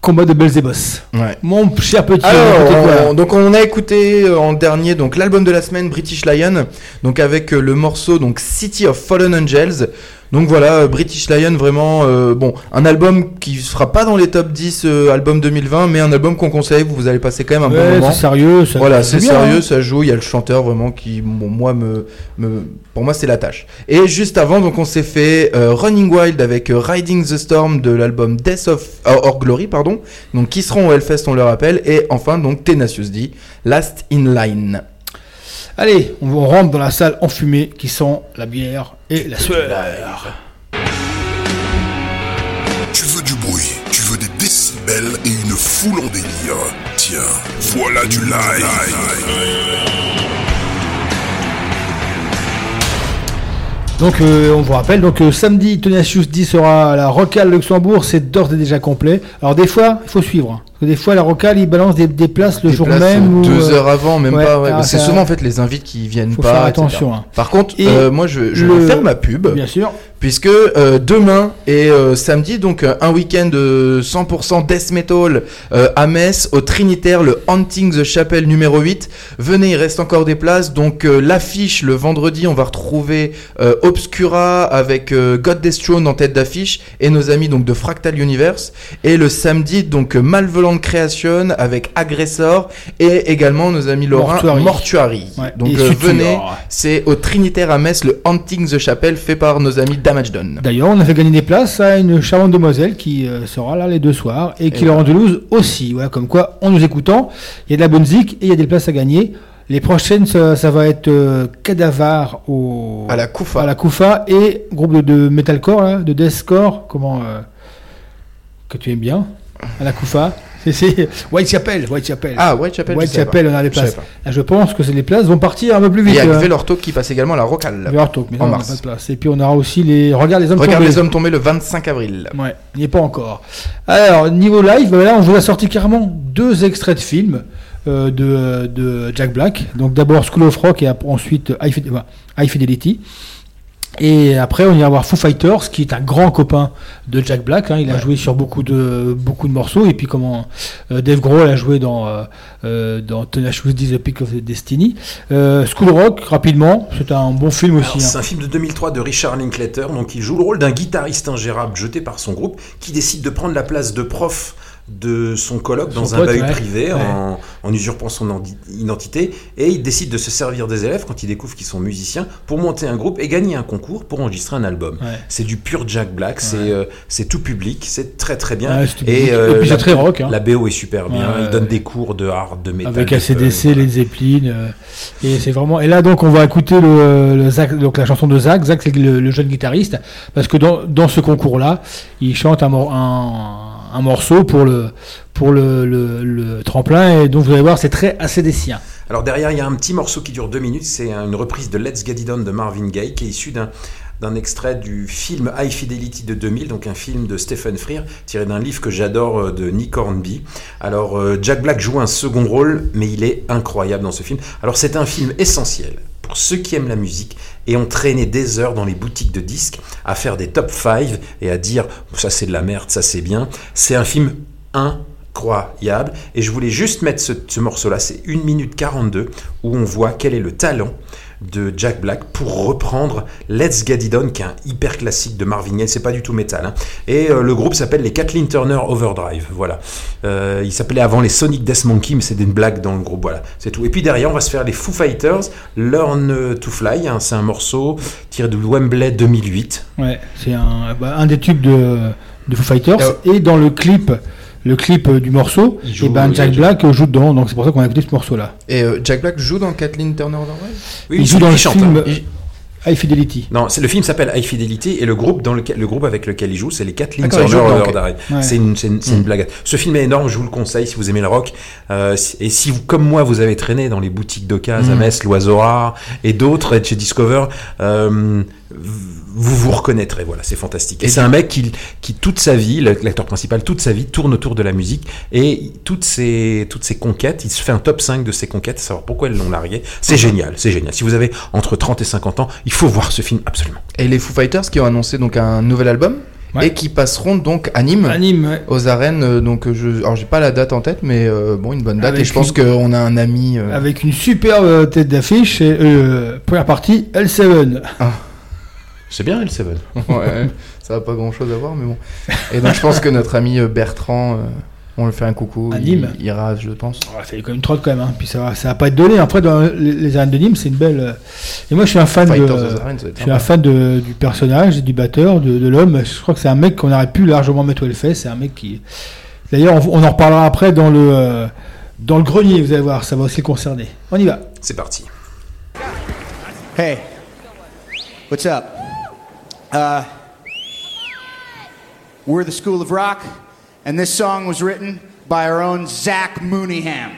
combat de Belzéboss. Ouais. Mon cher petit. Alors, donc on a écouté en dernier donc l'album de la semaine British Lion, donc avec le morceau donc City of Fallen Angels. Donc voilà, British Lion, vraiment un album qui ne sera pas dans les top 10 album 2020, mais un album qu'on conseille, vous allez passer quand même un bon moment. C'est sérieux, ça, voilà, c'est bien, sérieux, hein. Ça joue, il y a le chanteur vraiment qui, pour moi c'est la tâche. Et juste avant, donc on s'est fait Running Wild avec Riding the Storm de l'album Death of or Glory, pardon, donc qui seront au Hellfest, on le rappelle, et enfin donc Tenacious D, Last in Line. Allez, on rentre dans la salle enfumée qui sent la bière et la sueur. Tu veux du bruit, tu veux des décibels et une foule en délire. Tiens, voilà du live. Donc on vous rappelle, samedi Tenacious D sera à la Rockhal Luxembourg, c'est d'ores et déjà complet. Alors des fois, il faut suivre. Parce que des fois la Rockhal, ils balancent des places le jour même. Deux heures avant, même pas. Ouais. Ah, c'est souvent en fait les invites qui viennent faut pas. Faire attention. Hein. Par contre, moi je vais faire ma pub. Bien sûr. Puisque demain et samedi, donc un week-end de 100% death metal à Metz, au Trinitaire, le Haunting the Chapel numéro 8. Venez, il reste encore des places. Donc l'affiche, le vendredi, on va retrouver Obscura avec God Death Throne en tête d'affiche et nos amis donc de Fractal Universe. Et le samedi, donc Malvelant Creation avec Agressor et également nos amis lorrains Mortuary. Ouais. Donc venez, c'est au Trinitaire à Metz, le Haunting the Chapel fait par nos amis Damage Done. D'ailleurs, on a fait gagner des places à une charmante demoiselle qui sera là les deux soirs et qui l'aura en Delouze aussi. Voilà, comme quoi, en nous écoutant, il y a de la bonne zik et il y a des places à gagner. Les prochaines, ça va être Cadavar à la Koufa et groupe de metalcore, là, de deathcore, que tu aimes bien, à la Koufa. C'est Whitechapel. Ah, Whitechapel, on a les places. Là, je pense que les places vont partir un peu plus vite. Il y a Velortok qui passe également à la Rockhal. Velortok, mais en mars. On a pas de place. Et puis on aura aussi les Regarde les hommes tombés le 25 avril. Ouais, il n'y est pas encore. Alors, niveau live, là, on vous a sorti carrément deux extraits de films de Jack Black. Donc d'abord School of Rock et ensuite High Fidelity. Et après, on ira voir Foo Fighters, qui est un grand copain de Jack Black. Hein, il a joué sur beaucoup de morceaux. Et puis, Dave Grohl a joué dans Tenacious D, The Pick of Destiny. School Rock, rapidement, c'est un bon film aussi. Alors, c'est un film de 2003 de Richard Linklater. Donc, il joue le rôle d'un guitariste ingérable jeté par son groupe, qui décide de prendre la place de prof de son colloque dans un bahut privé en usurpant son identité, et il décide de se servir des élèves quand il découvre qu'ils sont musiciens pour monter un groupe et gagner un concours pour enregistrer un album. Ouais. C'est du pur Jack Black, c'est tout public, c'est très très bien. Ouais, et puis c'est très rock. Hein. La BO est super bien, il donne des cours de hard, de métal. Avec ACDC, Led Zeppelin, et c'est vraiment... Et là donc on va écouter le Zach, donc la chanson de Zach. Zach c'est le jeune guitariste, parce que dans ce concours-là, il chante un morceau pour le tremplin, et donc vous allez voir, c'est très ACDC. Alors derrière, il y a un petit morceau qui dure 2 minutes, c'est une reprise de Let's Get It On de Marvin Gaye, qui est issu d'un extrait du film High Fidelity de 2000, donc un film de Stephen Frears, tiré d'un livre que j'adore de Nick Hornby. Alors Jack Black joue un second rôle, mais il est incroyable dans ce film. Alors c'est un film essentiel pour ceux qui aiment la musique et ont traîné des heures dans les boutiques de disques à faire des top 5 et à dire « ça c'est de la merde, ça c'est bien ». C'est un film incroyable et je voulais juste mettre ce morceau-là, c'est 1 minute 42 où on voit quel est le talent de Jack Black pour reprendre Let's Get It On, qui est un hyper classique de Marvin Gaye, c'est pas du tout métal. Hein. Et le groupe s'appelle les Kathleen Turner Overdrive, voilà. Ils s'appelaient avant les Sonic Death Monkey, mais c'est des blagues dans le groupe, voilà, c'est tout. Et puis derrière, on va se faire les Foo Fighters, Learn to Fly, hein, c'est un morceau tiré de Wembley 2008. Ouais, c'est un des tubes de Foo Fighters, et dans le clip du morceau, Jack Black joue dedans, donc c'est pour ça qu'on a écouté ce morceau-là. Et Jack Black joue dans Kathleen Turner Overdrive ? Oui, il joue dans le film High Fidelity. Non, le film s'appelle High Fidelity et le groupe avec lequel il joue, c'est les Kathleen Turner Overdrive. Ouais. C'est une blague. Ce film est énorme, je vous le conseille si vous aimez le rock. Et si vous, comme moi, vous avez traîné dans les boutiques d'occasion à Metz, l'Oiseau Rare et d'autres, et chez Discover... vous reconnaîtrez, voilà, c'est fantastique. Et c'est un mec qui toute sa vie, l'acteur principal, toute sa vie tourne autour de la musique et toutes ses conquêtes, il se fait un top 5 de ses conquêtes, à savoir pourquoi elles l'ont largué. C'est génial, c'est génial. Si vous avez entre 30 et 50 ans, il faut voir ce film absolument. Et les Foo Fighters qui ont annoncé donc un nouvel album ouais. et qui passeront donc à Nîmes ouais. aux arènes. Donc, alors j'ai pas la date en tête, mais bon, une bonne date. Avec et je pense qu'on a un ami avec une superbe tête d'affiche. C'est première partie L7. Ah. C'est bien L7. Ouais, ça n'a pas grand chose à voir, mais bon. Et donc je pense que notre ami Bertrand. On lui fait un coucou, il rase, je pense. Oh, c'est quand même une trotte quand même, hein. Puis ça va pas être donné. Après, dans les arènes de Nîmes, c'est une belle. Et moi, je suis un fan du personnage, du batteur, de l'homme. Je crois que c'est un mec qu'on aurait pu largement mettre au Hellfest. C'est un mec qui. D'ailleurs, on en reparlera après dans le grenier. Vous allez voir, ça va aussi le concerner. On y va. C'est parti. Hey, what's up? We're the School of Rock. And this song was written by our own Zach Mooneyham.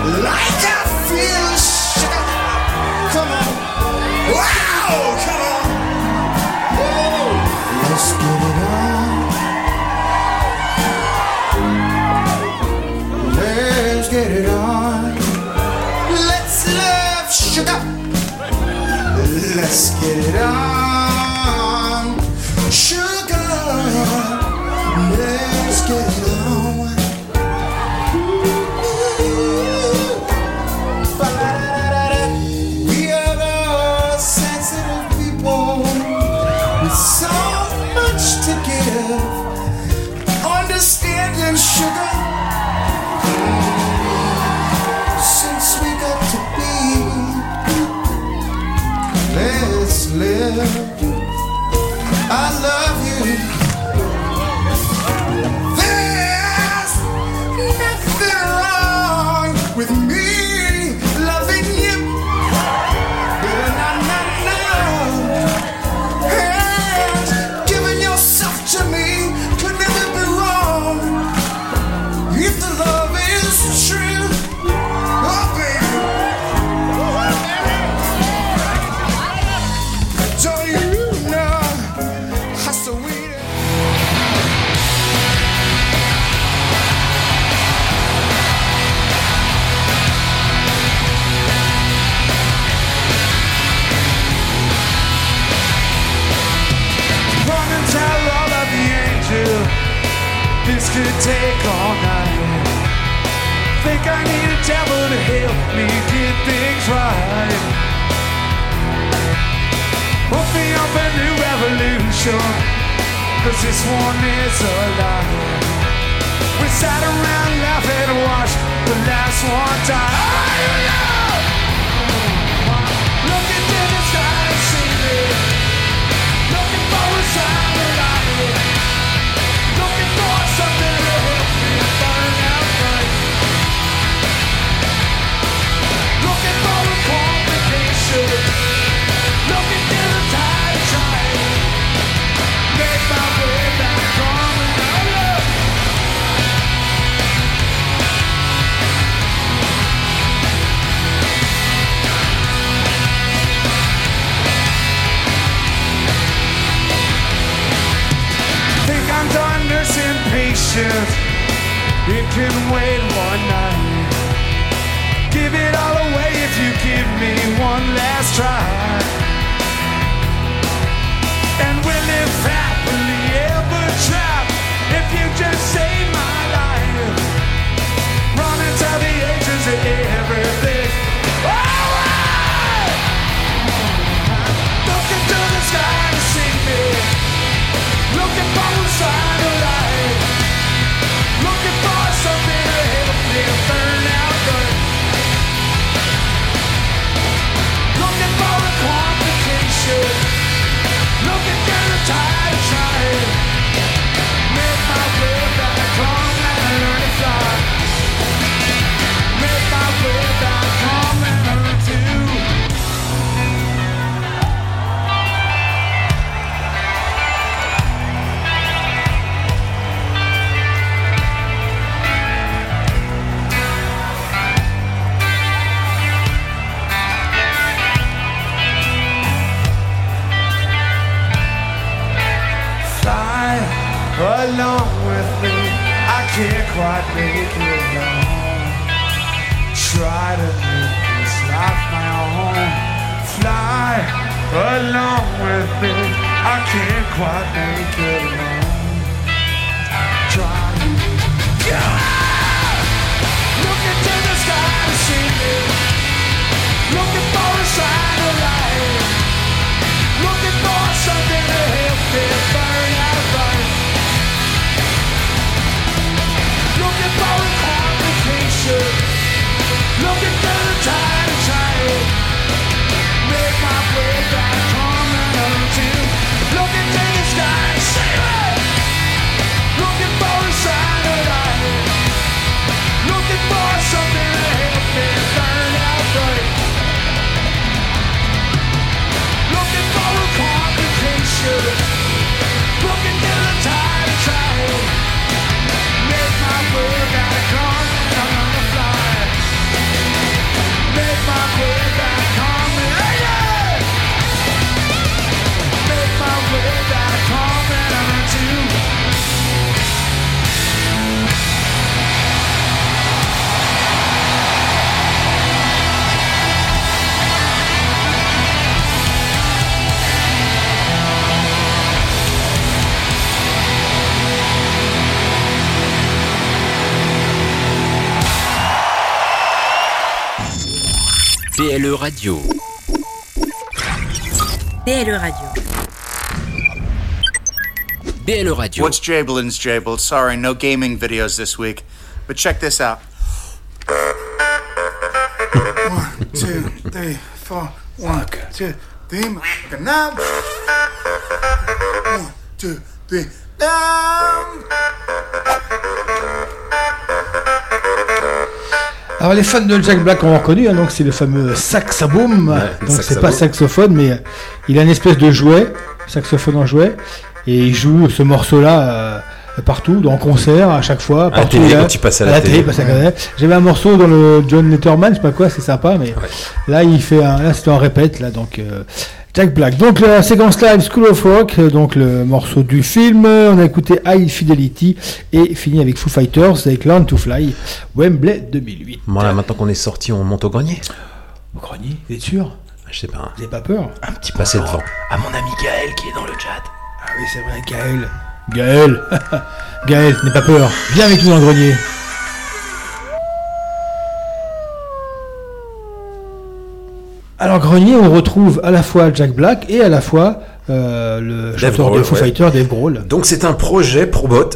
Like I feel shit. Come on. Wow, come on. Whoa. Let's get it on. Let's get it on. Let's love sugar. Let's get it on. Sugar. Let's get it on. We are all sensitive people with so much to give. Understanding sugar. Since we got to be, let's live. I love you. This could take all night. Think I need a devil to help me get things right. Open up a new revolution, cause this one is a lie. We sat around laughing and watched the last one die. Oh, you know! Looking to the sky and see me. Looking for a sign of life. Looking for something to help me burn out right. Looking for a complication. Looking to the tide tide. Make my way back home and I love. Think I'm done. Impatient, it can wait one night. Give it all away if you give me one last try. And we'll live happily ever trapped if you just save my life. Run into the ages of everything. Alright! Looking to the sky to see me. Looking for a sign of life. Looking for something to help me burn out good. Looking for a complication. Looking for a tired child. Make my way back home and learn to fly. Make my way back home and learn to. Along with me, I can't quite make it alone. Try to make this life my own. Fly along with me, I can't quite make it alone. Try to go out. Looking to the sky to see me. Looking for a sign of life. Looking for something to help me burn out life. Looking for a complication. Looking for the tide to tide. Make my way back home and home too. Looking to the sky to see me. Looking for a sign of life. Looking for something to help me burn out right. Looking for a complication. Looking to the tide to tide. Make my way back home, I'm on the fly. BLE Radio. BLE Radio. BLE Radio. What's Jablin's Jablin? Sorry, no gaming videos this week. But check this out. 1, 2, 3, 4. 1, 2, 3. Now. 1, 2, 3. Alors les fans de Jack Black ont reconnu, hein, donc c'est le fameux sax à boom, ouais, donc c'est pas saxophone, mais il a une espèce de jouet, saxophone en jouet, et il joue ce morceau-là partout, en concert, à chaque fois, partout. À la télé, quand tu passes à la télé. J'avais un morceau dans le John Letterman, je sais pas quoi, c'est sympa, mais là il fait un, là c'était en répète, là donc. Jack Black. Donc la séquence live School of Rock, donc le morceau du film, on a écouté High Fidelity et fini avec Foo Fighters avec Learn to Fly, Wembley 2008. Voilà, maintenant qu'on est sorti, on monte au grenier. Au grenier, t'es sûr ? Je sais pas. J'ai pas peur. Un petit passé devant. À mon ami Gaël qui est dans le chat. Ah oui, c'est vrai, Gaël. Gaël. Gaël, n'aie pas peur. Viens avec nous dans le grenier. Alors grenier, on retrouve à la fois Jack Black et à la fois le chanteur de Foo Fighters, Dave Grohl. Donc c'est un projet Probot,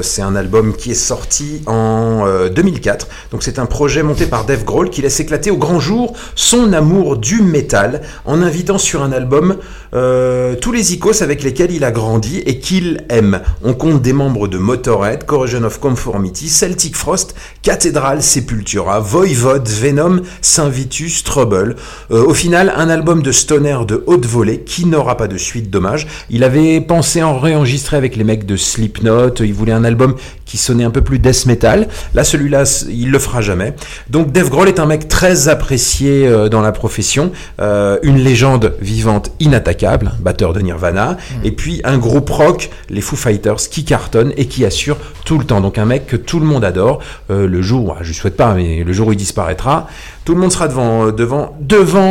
c'est un album qui est sorti en 2004. Donc c'est un projet monté par Dave Grohl qui laisse éclater au grand jour son amour du métal en invitant sur un album tous les icônes avec lesquels il a grandi et qu'il aime. On compte des membres de Motorhead, Corrosion of Conformity, Celtic Frost, Cathedral, Sepultura, Voivod, Venom, Saint Vitus, Trouble. Au final, un album de stoner de haute volée qui n'aura pas de suite, dommage. Il avait pensé en réenregistrer avec les mecs de Slipknot, il voulait un album qui sonnait un peu plus death metal. Là, celui-là, il le fera jamais. Donc Dave Grohl est un mec très apprécié dans la profession, une légende vivante inattaquable, batteur de Nirvana, et puis un groupe rock, les Foo Fighters, qui cartonnent et qui assurent tout le temps. Donc un mec que tout le monde adore. Le jour, je ne souhaite pas, mais le jour où il disparaîtra, tout le monde sera devant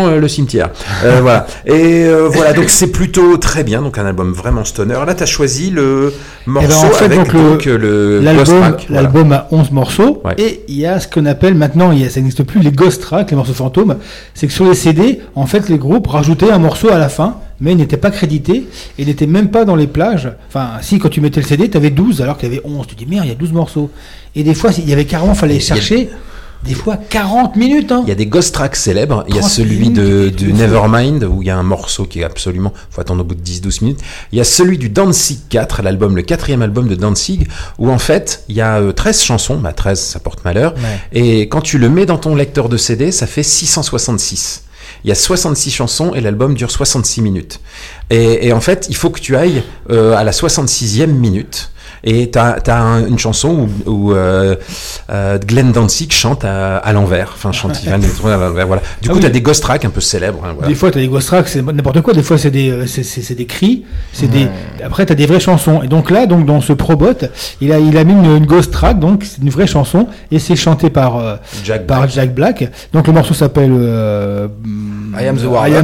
le cimetière. Voilà. Et voilà, donc c'est plutôt très bien, donc un album vraiment stoner. Là, tu as choisi le morceau L'album, voilà. L'album a 11 morceaux, et il y a ce qu'on appelle maintenant, ça n'existe plus, les ghost tracks, les morceaux fantômes. C'est que sur les CD, en fait, les groupes rajoutaient un morceau à la fin, mais il n'était pas crédité, et il n'était même pas dans les plages. Enfin, si, quand tu mettais le CD, tu avais 12, alors qu'il y avait 11. Tu te dis, merde, il y a 12 morceaux. Et des fois, il y avait 40, il fallait chercher... Des fois 40 minutes. Il y a des ghost tracks célèbres. Il y a celui de Nevermind où il y a un morceau qui est absolument. Faut attendre au bout de 10-12 minutes. Il y a celui du Danzig 4, l'album, le quatrième album de Danzig, où en fait il y a 13 chansons. 13, ça porte malheur. Ouais. Et quand tu le mets dans ton lecteur de CD, ça fait 666. Il y a 66 chansons et l'album dure 66 minutes. Et en fait, il faut que tu ailles à la 66e minute. Et t'as une chanson où Glenn Danzig chante à l'envers, voilà. Du coup t'as des ghost tracks un peu célèbres, voilà. Des fois t'as des ghost tracks, c'est n'importe quoi. Des fois c'est des cris, après t'as des vraies chansons. Et donc là, donc dans ce Probot, il a mis une ghost track, donc c'est une vraie chanson et c'est chanté par Jack Black. Donc le morceau s'appelle I Am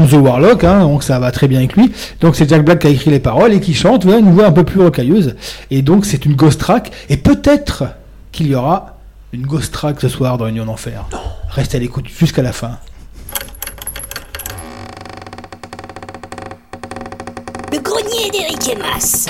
the Warlock, donc ça va très bien avec lui. Donc c'est Jack Black qui a écrit les paroles et qui chante, une voix un peu plus rocailleuse. Et donc c'est une ghost track, et peut-être qu'il y aura une ghost track ce soir dans Union d'Enfer. Non. Reste à l'écoute jusqu'à la fin. Le grenier d'Éric et Mas.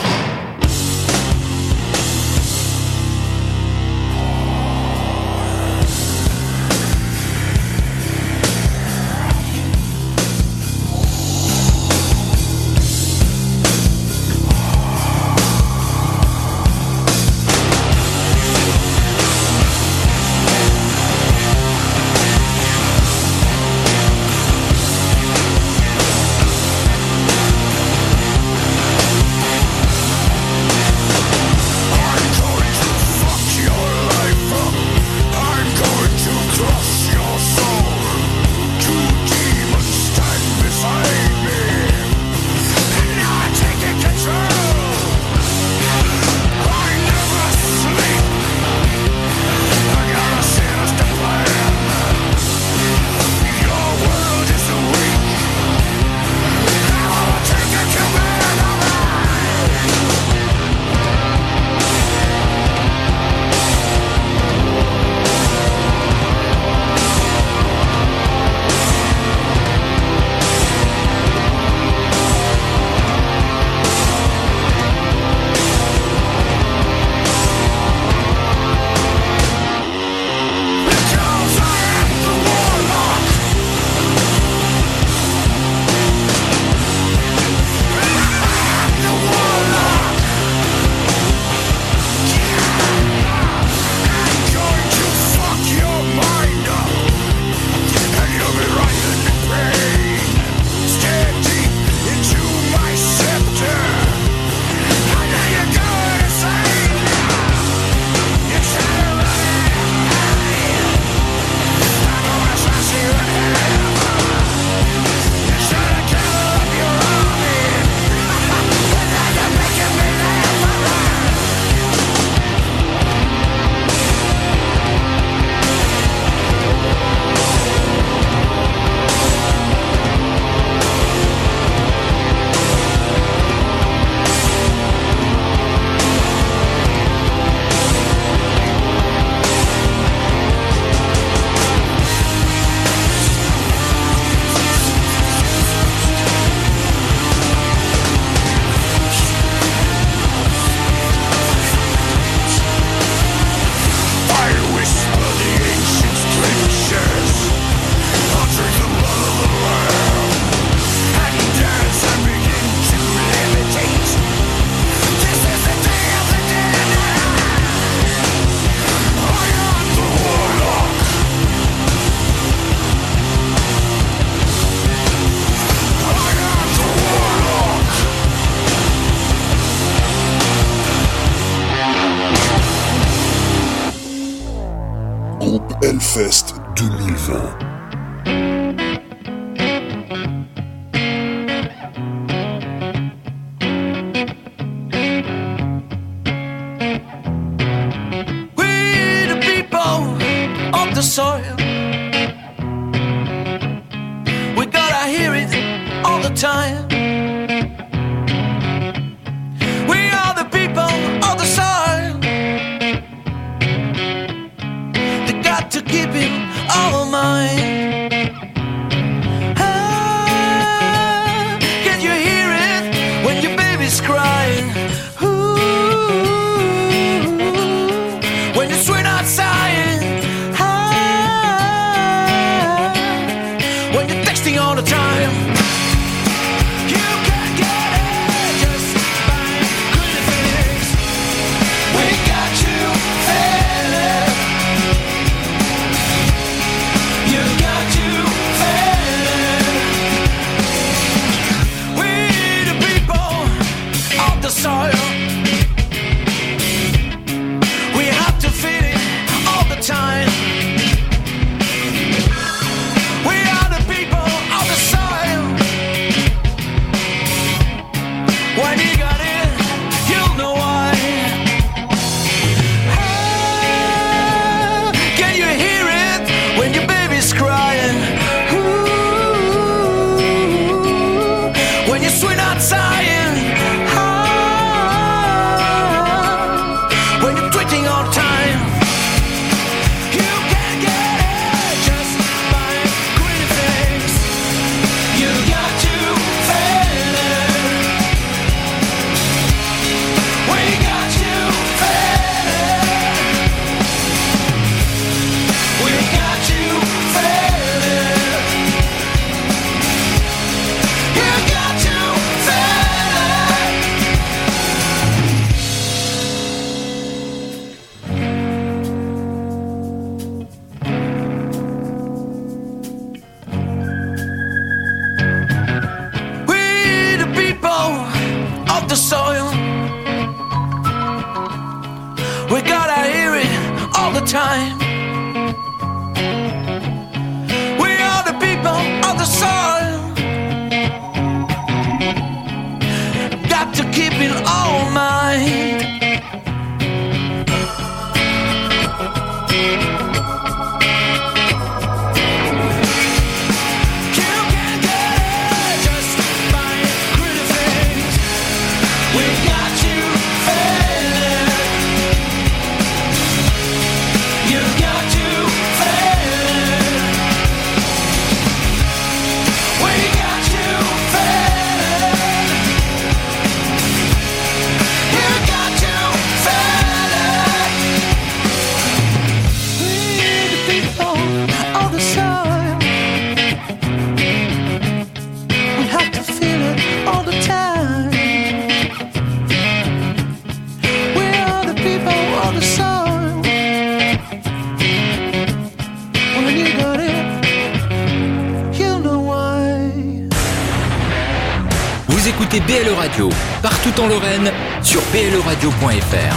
2020. BLE Radio, partout en Lorraine, sur bleradio.fr.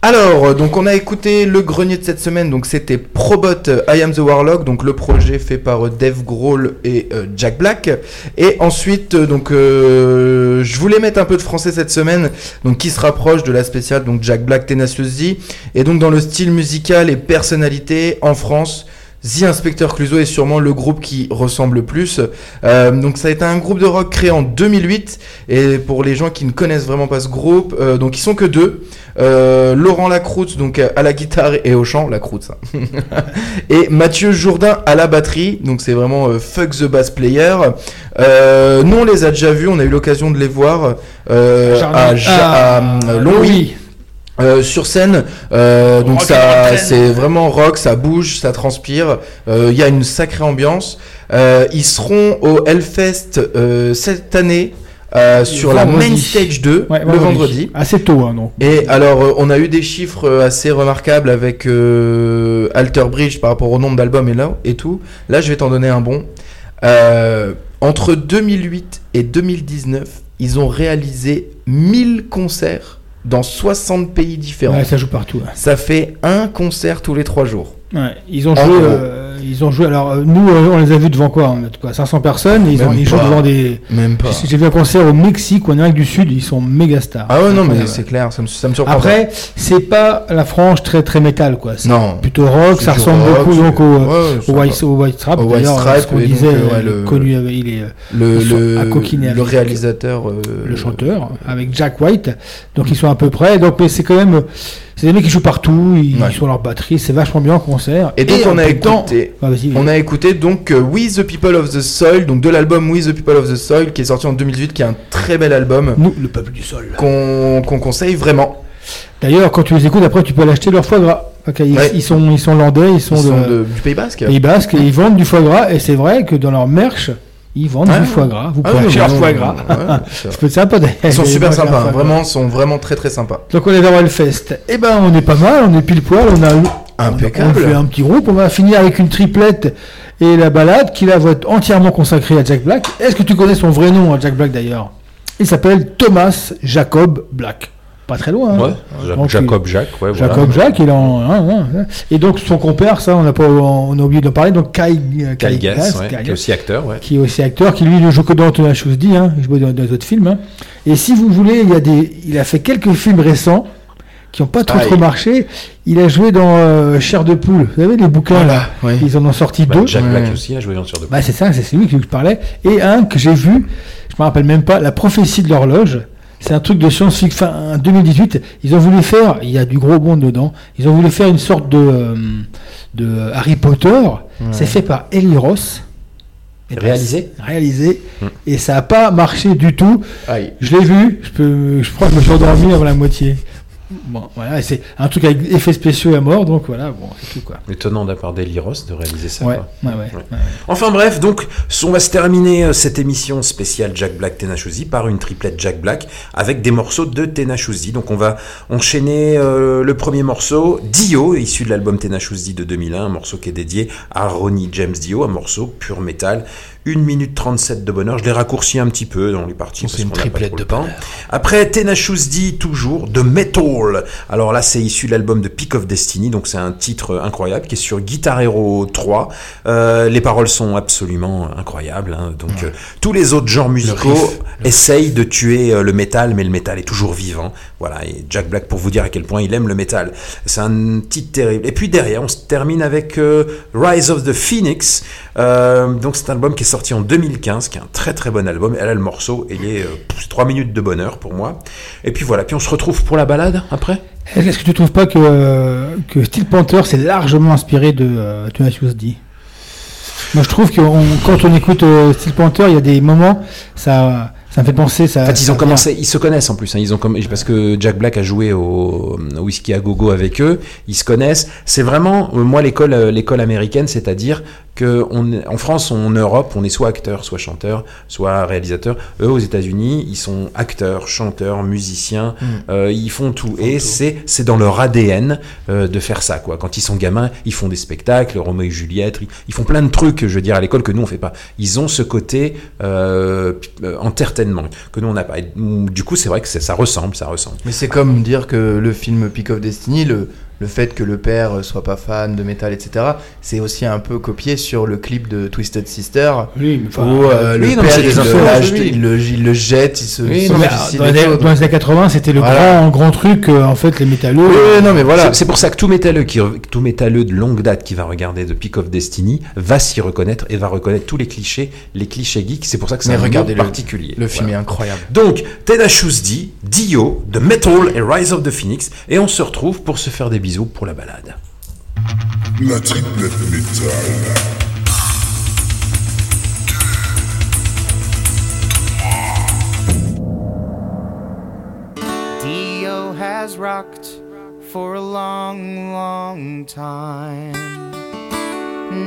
Alors, donc on a écouté le grenier de cette semaine, donc c'était Probot, I Am The Warlock, donc le projet fait par Dave Grohl et Jack Black. Et ensuite, donc je voulais mettre un peu de français cette semaine, donc qui se rapproche de la spéciale, donc Jack Black, Tenacious D. Et donc dans le style musical et personnalité, en France... The Inspector Clouseau est sûrement le groupe qui ressemble le plus. Donc ça a été un groupe de rock créé en 2008. Et pour les gens qui ne connaissent vraiment pas ce groupe, donc ils sont que deux. Laurent Lacroute donc à la guitare et au chant, Lacroute ça. Et Mathieu Jourdain à la batterie. Donc c'est vraiment fuck the bass player. Nous on les a déjà vus, on a eu l'occasion de les voir à Longwy. Sur scène, donc ça, c'est vraiment rock, ça bouge, ça transpire. Il y a une sacrée ambiance. Ils seront au Hellfest cette année. Sur vendredi. La main stage 2 ouais, le vendredi assez tôt hein, non. Et alors on a eu des chiffres assez remarquables avec Alter Bridge par rapport au nombre d'albums et, là, et tout là je vais t'en donner un bon entre 2008 et 2019 ils ont réalisé 1000 concerts dans 60 pays différents. Ouais, ça joue partout. Ouais. Ça fait un concert tous les 3 jours. Ouais, ils ont joué. Alors nous, on les a vus devant quoi, 500 personnes. Et ils jouent devant des. Même pas. J'ai vu un concert au Mexique ou en Amérique du Sud. Ils sont méga stars. Ah ouais, non, mais c'est clair. Ça me surprend. Après, c'est pas la frange très très métal quoi. C'est plutôt rock. Ça ressemble rock, beaucoup donc au White Stripes. Ce qu'on disait, connu, il est le réalisateur, le chanteur, avec Jack White. Donc ils sont à peu près. Donc mais c'est quand même. C'est des mecs qui jouent partout, ils sont à leur batterie, c'est vachement bien en concert. Et donc on a écouté donc With the People of the Soil, donc de l'album With the People of the Soil qui est sorti en 2018, qui est un très bel album. Nous, le peuple du sol. Qu'on conseille vraiment. D'ailleurs, quand tu les écoutes, après tu peux l'acheter leur foie gras. Okay, ils sont landais, ils sont du Pays Basque. Pays Basque, et ils vendent du foie gras, et c'est vrai que dans leur merch... Ils vendent du foie gras, vous pouvez acheter leur foie gras. C'est sympa. Ils sont super sympas, vraiment, sont vraiment très très sympas. Donc on est vers Hellfest. Eh ben on est pas mal, on est pile poil, impeccable. On fait un petit groupe, on va finir avec une triplette et la balade qui là va être entièrement consacrée à Jack Black. Est-ce que tu connais son vrai nom, Jack Black d'ailleurs ? Il s'appelle Thomas Jacob Black. Pas très loin. Ouais, hein. Jacob Jacques, il est en. Et donc son compère, ça, on a oublié d'en parler. Donc Kyle Gass, qui est aussi acteur, qui lui ne joue que dans Tenacious D, il joue dans d'autres films. Et si vous voulez, il a fait quelques films récents qui n'ont pas trop marché. Il a joué dans Chair de poule. Vous savez les bouquins là. Oui. Ils en ont sorti deux. Jack Black aussi a joué dans Chair de poule. Bah c'est ça, c'est lui que je parlais. Et un que j'ai vu, je me rappelle même pas, La prophétie de l'horloge. C'est un truc de science-fiction. En 2018, ils ont voulu faire, il y a du gros monde dedans, ils ont voulu faire une sorte de Harry Potter. Ouais. C'est fait par Eli Roth. Réalisé. Et ça n'a pas marché du tout. Aïe. Je l'ai vu, je crois que je me suis endormi avant la moitié. Bon, voilà, c'est un truc avec effets spéciaux à mort, donc voilà, bon, c'est tout quoi. Étonnant de la part d'Eli Roth de réaliser ça. Ouais. Enfin bref, donc on va se terminer cette émission spéciale Jack Black Tenacious D par une triplette Jack Black avec des morceaux de Tenacious D. Donc on va enchaîner le premier morceau, Dio, issu de l'album Tenacious D de 2001, un morceau qui est dédié à Ronnie James Dio, un morceau pur métal. 1 minute 37 de bonheur, je l'ai raccourci un petit peu dans les parties parce qu'on n'a pas trop le temps. Après Tenacious D toujours de Metal. Alors là c'est issu de l'album de Pick of Destiny, donc c'est un titre incroyable qui est sur Guitar Hero 3. Les paroles sont absolument incroyables donc tous les autres genres musicaux essayent de tuer le métal, mais le métal est toujours vivant. Voilà, et Jack Black pour vous dire à quel point il aime le métal. C'est un titre terrible. Et puis derrière, on se termine avec Rise of the Phoenix. Donc c'est un album qui est sorti en 2015, qui est un très très bon album. Elle a le morceau, et il est 3 minutes de bonheur pour moi. Et puis voilà, puis on se retrouve pour la balade après. Est-ce que tu trouves pas que Steel Panther s'est largement inspiré de Tenacious D ? Moi je trouve que quand on écoute Steel Panther, il y a des moments, ça me fait penser... Ça, en fait, ils ont commencé, ils se connaissent en plus, parce que Jack Black a joué au Whisky à Gogo avec eux, ils se connaissent. C'est vraiment, moi, l'école américaine, c'est-à-dire... En France, en Europe, on est soit acteur, soit chanteur, soit réalisateur. Eux, aux États-Unis, ils sont acteurs, chanteurs, musiciens, ils font tout. C'est dans leur ADN de faire ça, quoi. Quand ils sont gamins, ils font des spectacles, Roméo et Juliette, ils font plein de trucs, je veux dire, à l'école que nous, on fait pas. Ils ont ce côté entertainment que nous, on n'a pas. Et, du coup, c'est vrai que ça ressemble. Mais c'est comme dire que le film Pick of Destiny, le fait que le père soit pas fan de métal, etc., c'est aussi un peu copié sur le clip de Twisted Sister, où le père, il le jette, il se... Oui, dans les années 80, c'était le grand truc, en fait, les métalleux... C'est pour ça que tout métalleux de longue date qui va regarder The Pick of Destiny va s'y reconnaître et va reconnaître tous les clichés geeks, c'est pour ça que c'est un regard particulier. Le film est incroyable. Donc, Tenacious D, Dio, The Metal et Rise of the Phoenix, et on se retrouve pour se faire des bisous pour la balade. La triplette métal. Dio has rocked for a long, long time.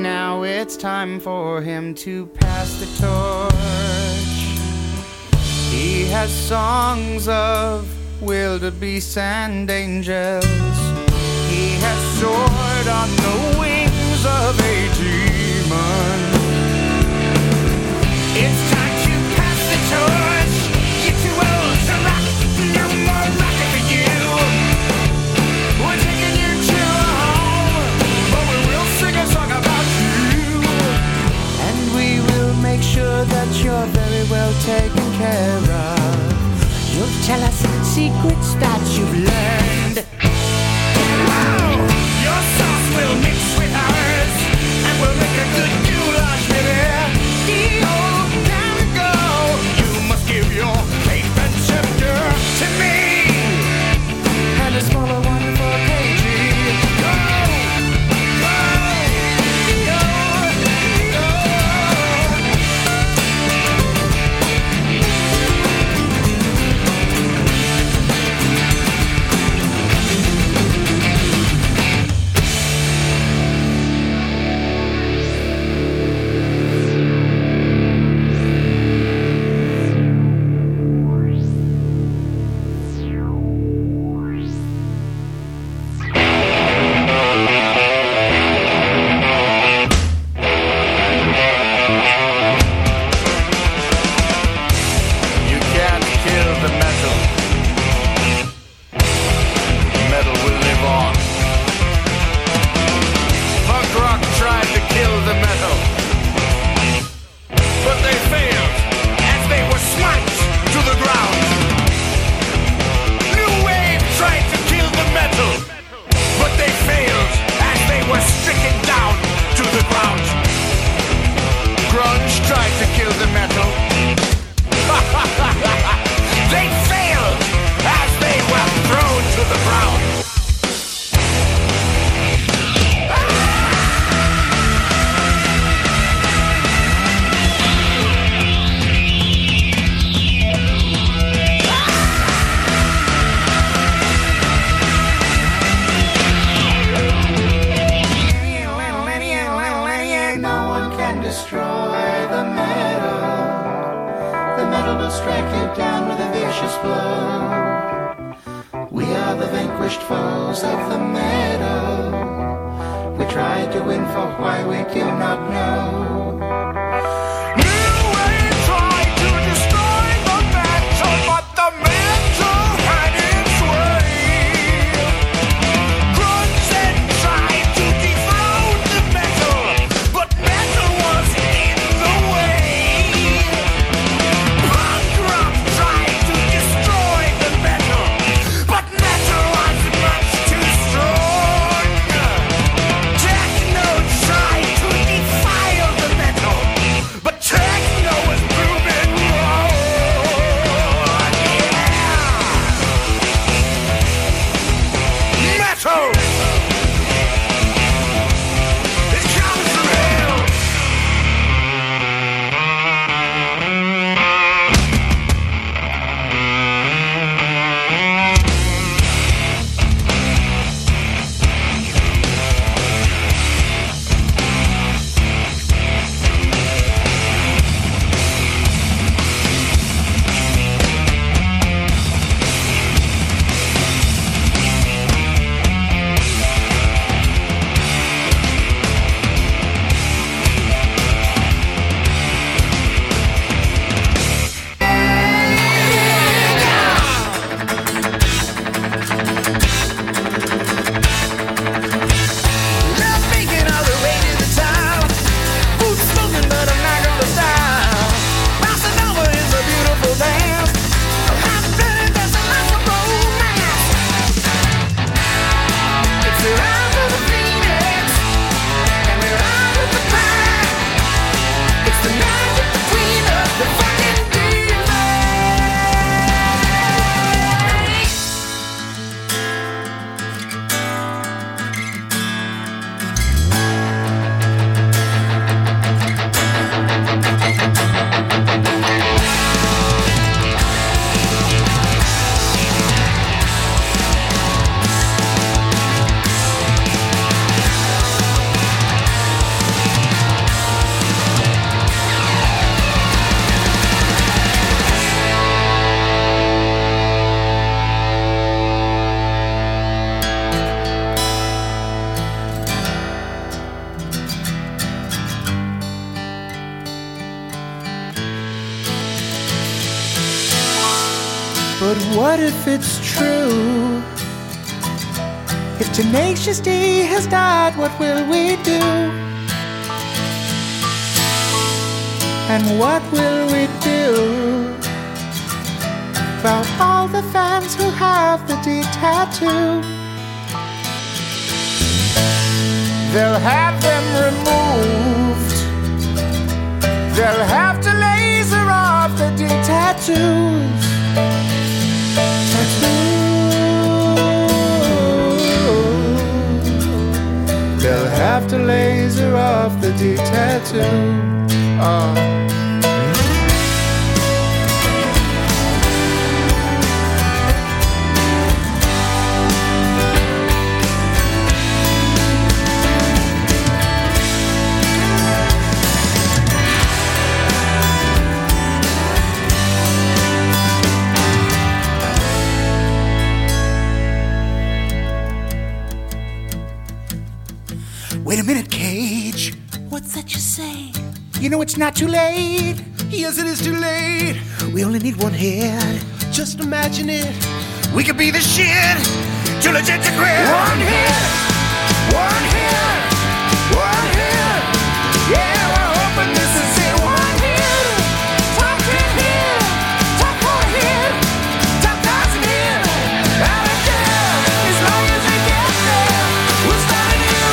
Now it's time for him to pass the torch. He has songs of wildebeest and angels. He has soared on the wings of a demon. It's time to pass the torch. You're too old to rock. No more rocking for you. secrets that you've learned. Wow! Your sauce will mix with ours, and we'll make a good goulash with it. D-O, there we go. You must give your faith and scepter to me, and a smaller one for KG. Go, go, go, go. What if it's true? If Tenacious D has died, what will we do? And what will we do about all the fans who have the D tattoo. They'll have them removed. They'll have to laser off the D tattoos. Tattoos. They'll have to laser off the D tattoo. Wait a minute, Cage. What's that you say? You know it's not too late. Yes, it is too late. We only need one head. Just imagine it. We could be the shit. Too legit to quit. One hit. One hit. One hit. Yeah, we're hoping this is it. One hit. Top 10 hit. Top 4 hit. Top 1,000 hit. I don't care. As long as we get there, we'll start anew.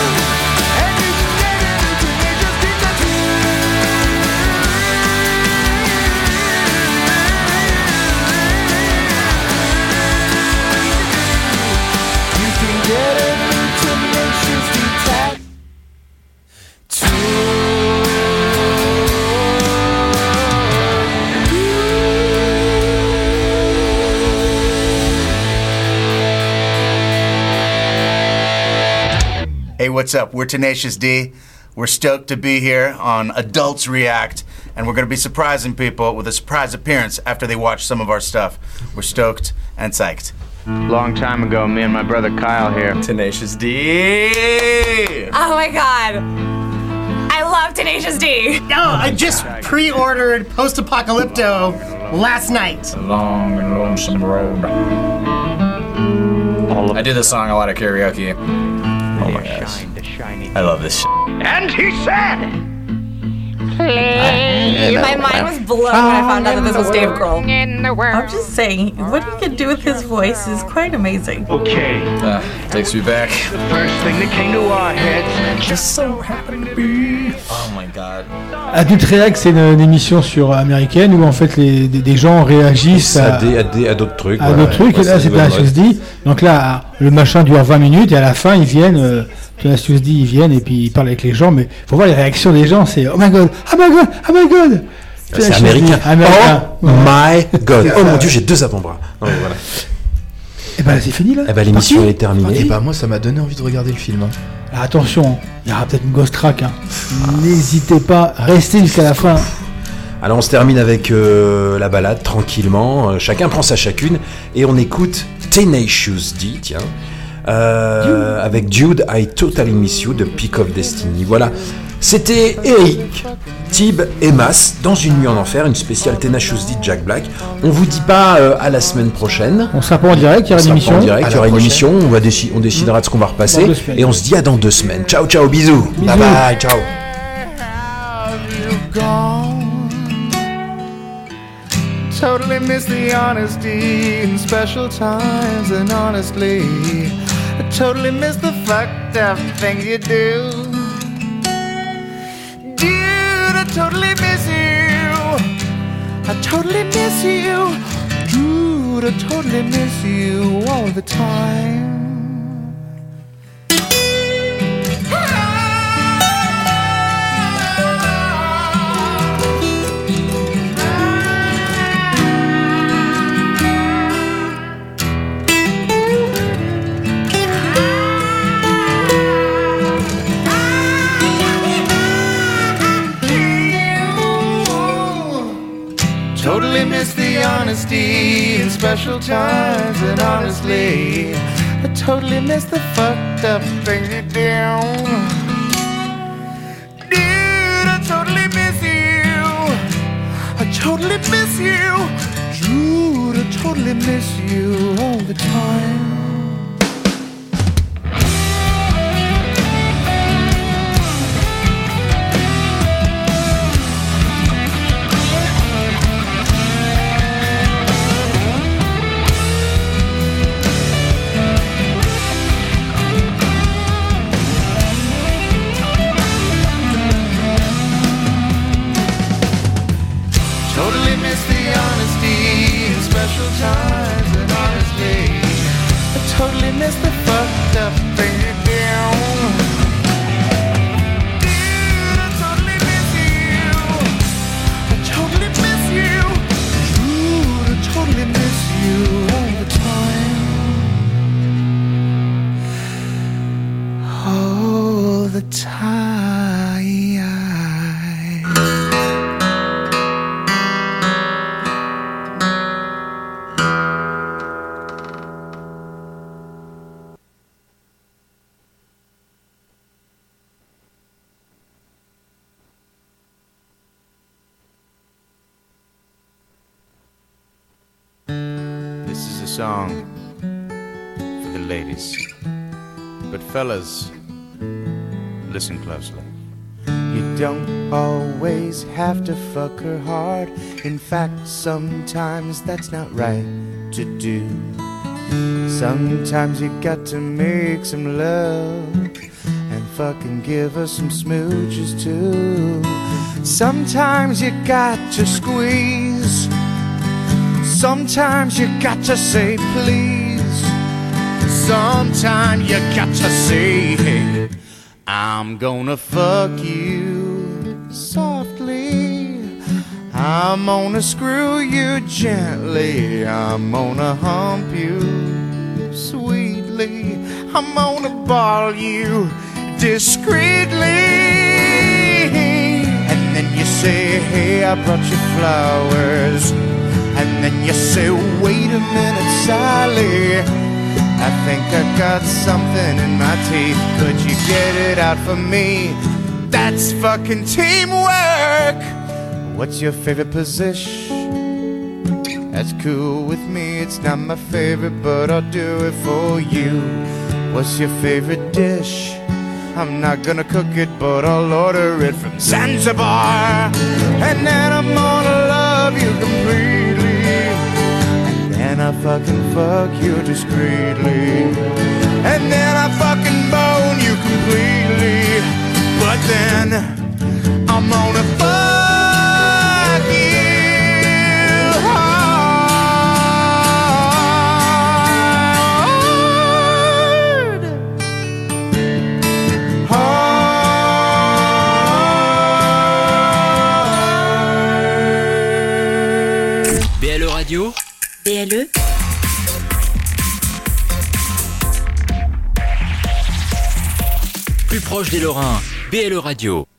Hey, what's up? We're Tenacious D. We're stoked to be here on Adults React, and we're going to be surprising people with a surprise appearance after they watch some of our stuff. We're stoked and psyched. Long time ago, me and my brother Kyle here. Tenacious D! Oh my god. I love Tenacious D. Oh, I just pre-ordered Post-Apocalypto last night. Long and lonesome road. I do this song a lot of karaoke. Oh my gosh. I love this shit. And he said, play. My mind was blown when I found out that this was Dave Grohl. I'm just saying, what he could do with his voice is quite amazing. Okay. Takes me back. The first thing that came to our heads just so happened to be. Oh my god. Adult React, c'est une émission sur américaine où en fait des gens réagissent à d'autres trucs. À d'autres trucs, et là c'est Tenacious D. Donc là, le machin dure 20 minutes et à la fin ils viennent, Tenacious D ils viennent et puis ils parlent avec les gens, mais faut voir les réactions des gens, c'est oh my god, oh my god, oh my god. C'est américain. Américain. Oh my god. Oh mon dieu, j'ai deux avant-bras. Non, mais voilà. Et ben c'est fini là. Et ben l'émission est terminée. Et ben moi ça m'a donné envie de regarder le film. Alors attention, il y aura peut-être une ghost track. N'hésitez pas, restez jusqu'à la fin. Alors on se termine avec la balade tranquillement. Chacun prend sa chacune et on écoute Tenacious D, tiens, avec Dude I Totally Miss You de Pick of Destiny. Voilà, c'était Eric, Tib et Mas dans Une nuit en enfer, une spéciale Tenacious D de Jack Black. On vous dit pas à la semaine prochaine. On sera pas en direct, il y aura une émission. On décidera de ce qu'on va repasser et on se dit à dans 2 semaines. Ciao, ciao, bisous. Bye bye, ciao. Totally miss the honesty in special times, and honestly, I totally miss the fucked up things you do. Dude, I totally miss you. I totally miss you. Dude, I totally miss you all the time. Totally miss the honesty in special times, and honestly, I totally miss the fucked up things you do. Dude, I totally miss you. I totally miss you. Dude, I totally miss you all the time. the tide. This is a song for the ladies. But fellas, listen closely. You don't always have to fuck her hard. In fact, sometimes that's not right to do. Sometimes you got to make some love and fucking give her some smooches too. Sometimes you got to squeeze. Sometimes you got to say please. Sometime you got to say, hey, I'm gonna fuck you softly. I'm gonna screw you gently. I'm gonna hump you sweetly. I'm gonna ball you discreetly. And then you say, hey, I brought you flowers. And then you say, wait a minute, Sally, I think I got something in my teeth. Could you get it out for me? That's fucking teamwork. What's your favorite position? That's cool with me. It's not my favorite, but I'll do it for you. What's your favorite dish? I'm not gonna cook it, but I'll order it from Zanzibar. And then I'm gonna love you completely. And I fucking fuck you discreetly. And then I fucking bone you completely. But then I'm gonna fuck you hard. Hard. BLE Radio. BLE plus proche des Lorrains, BLE Radio.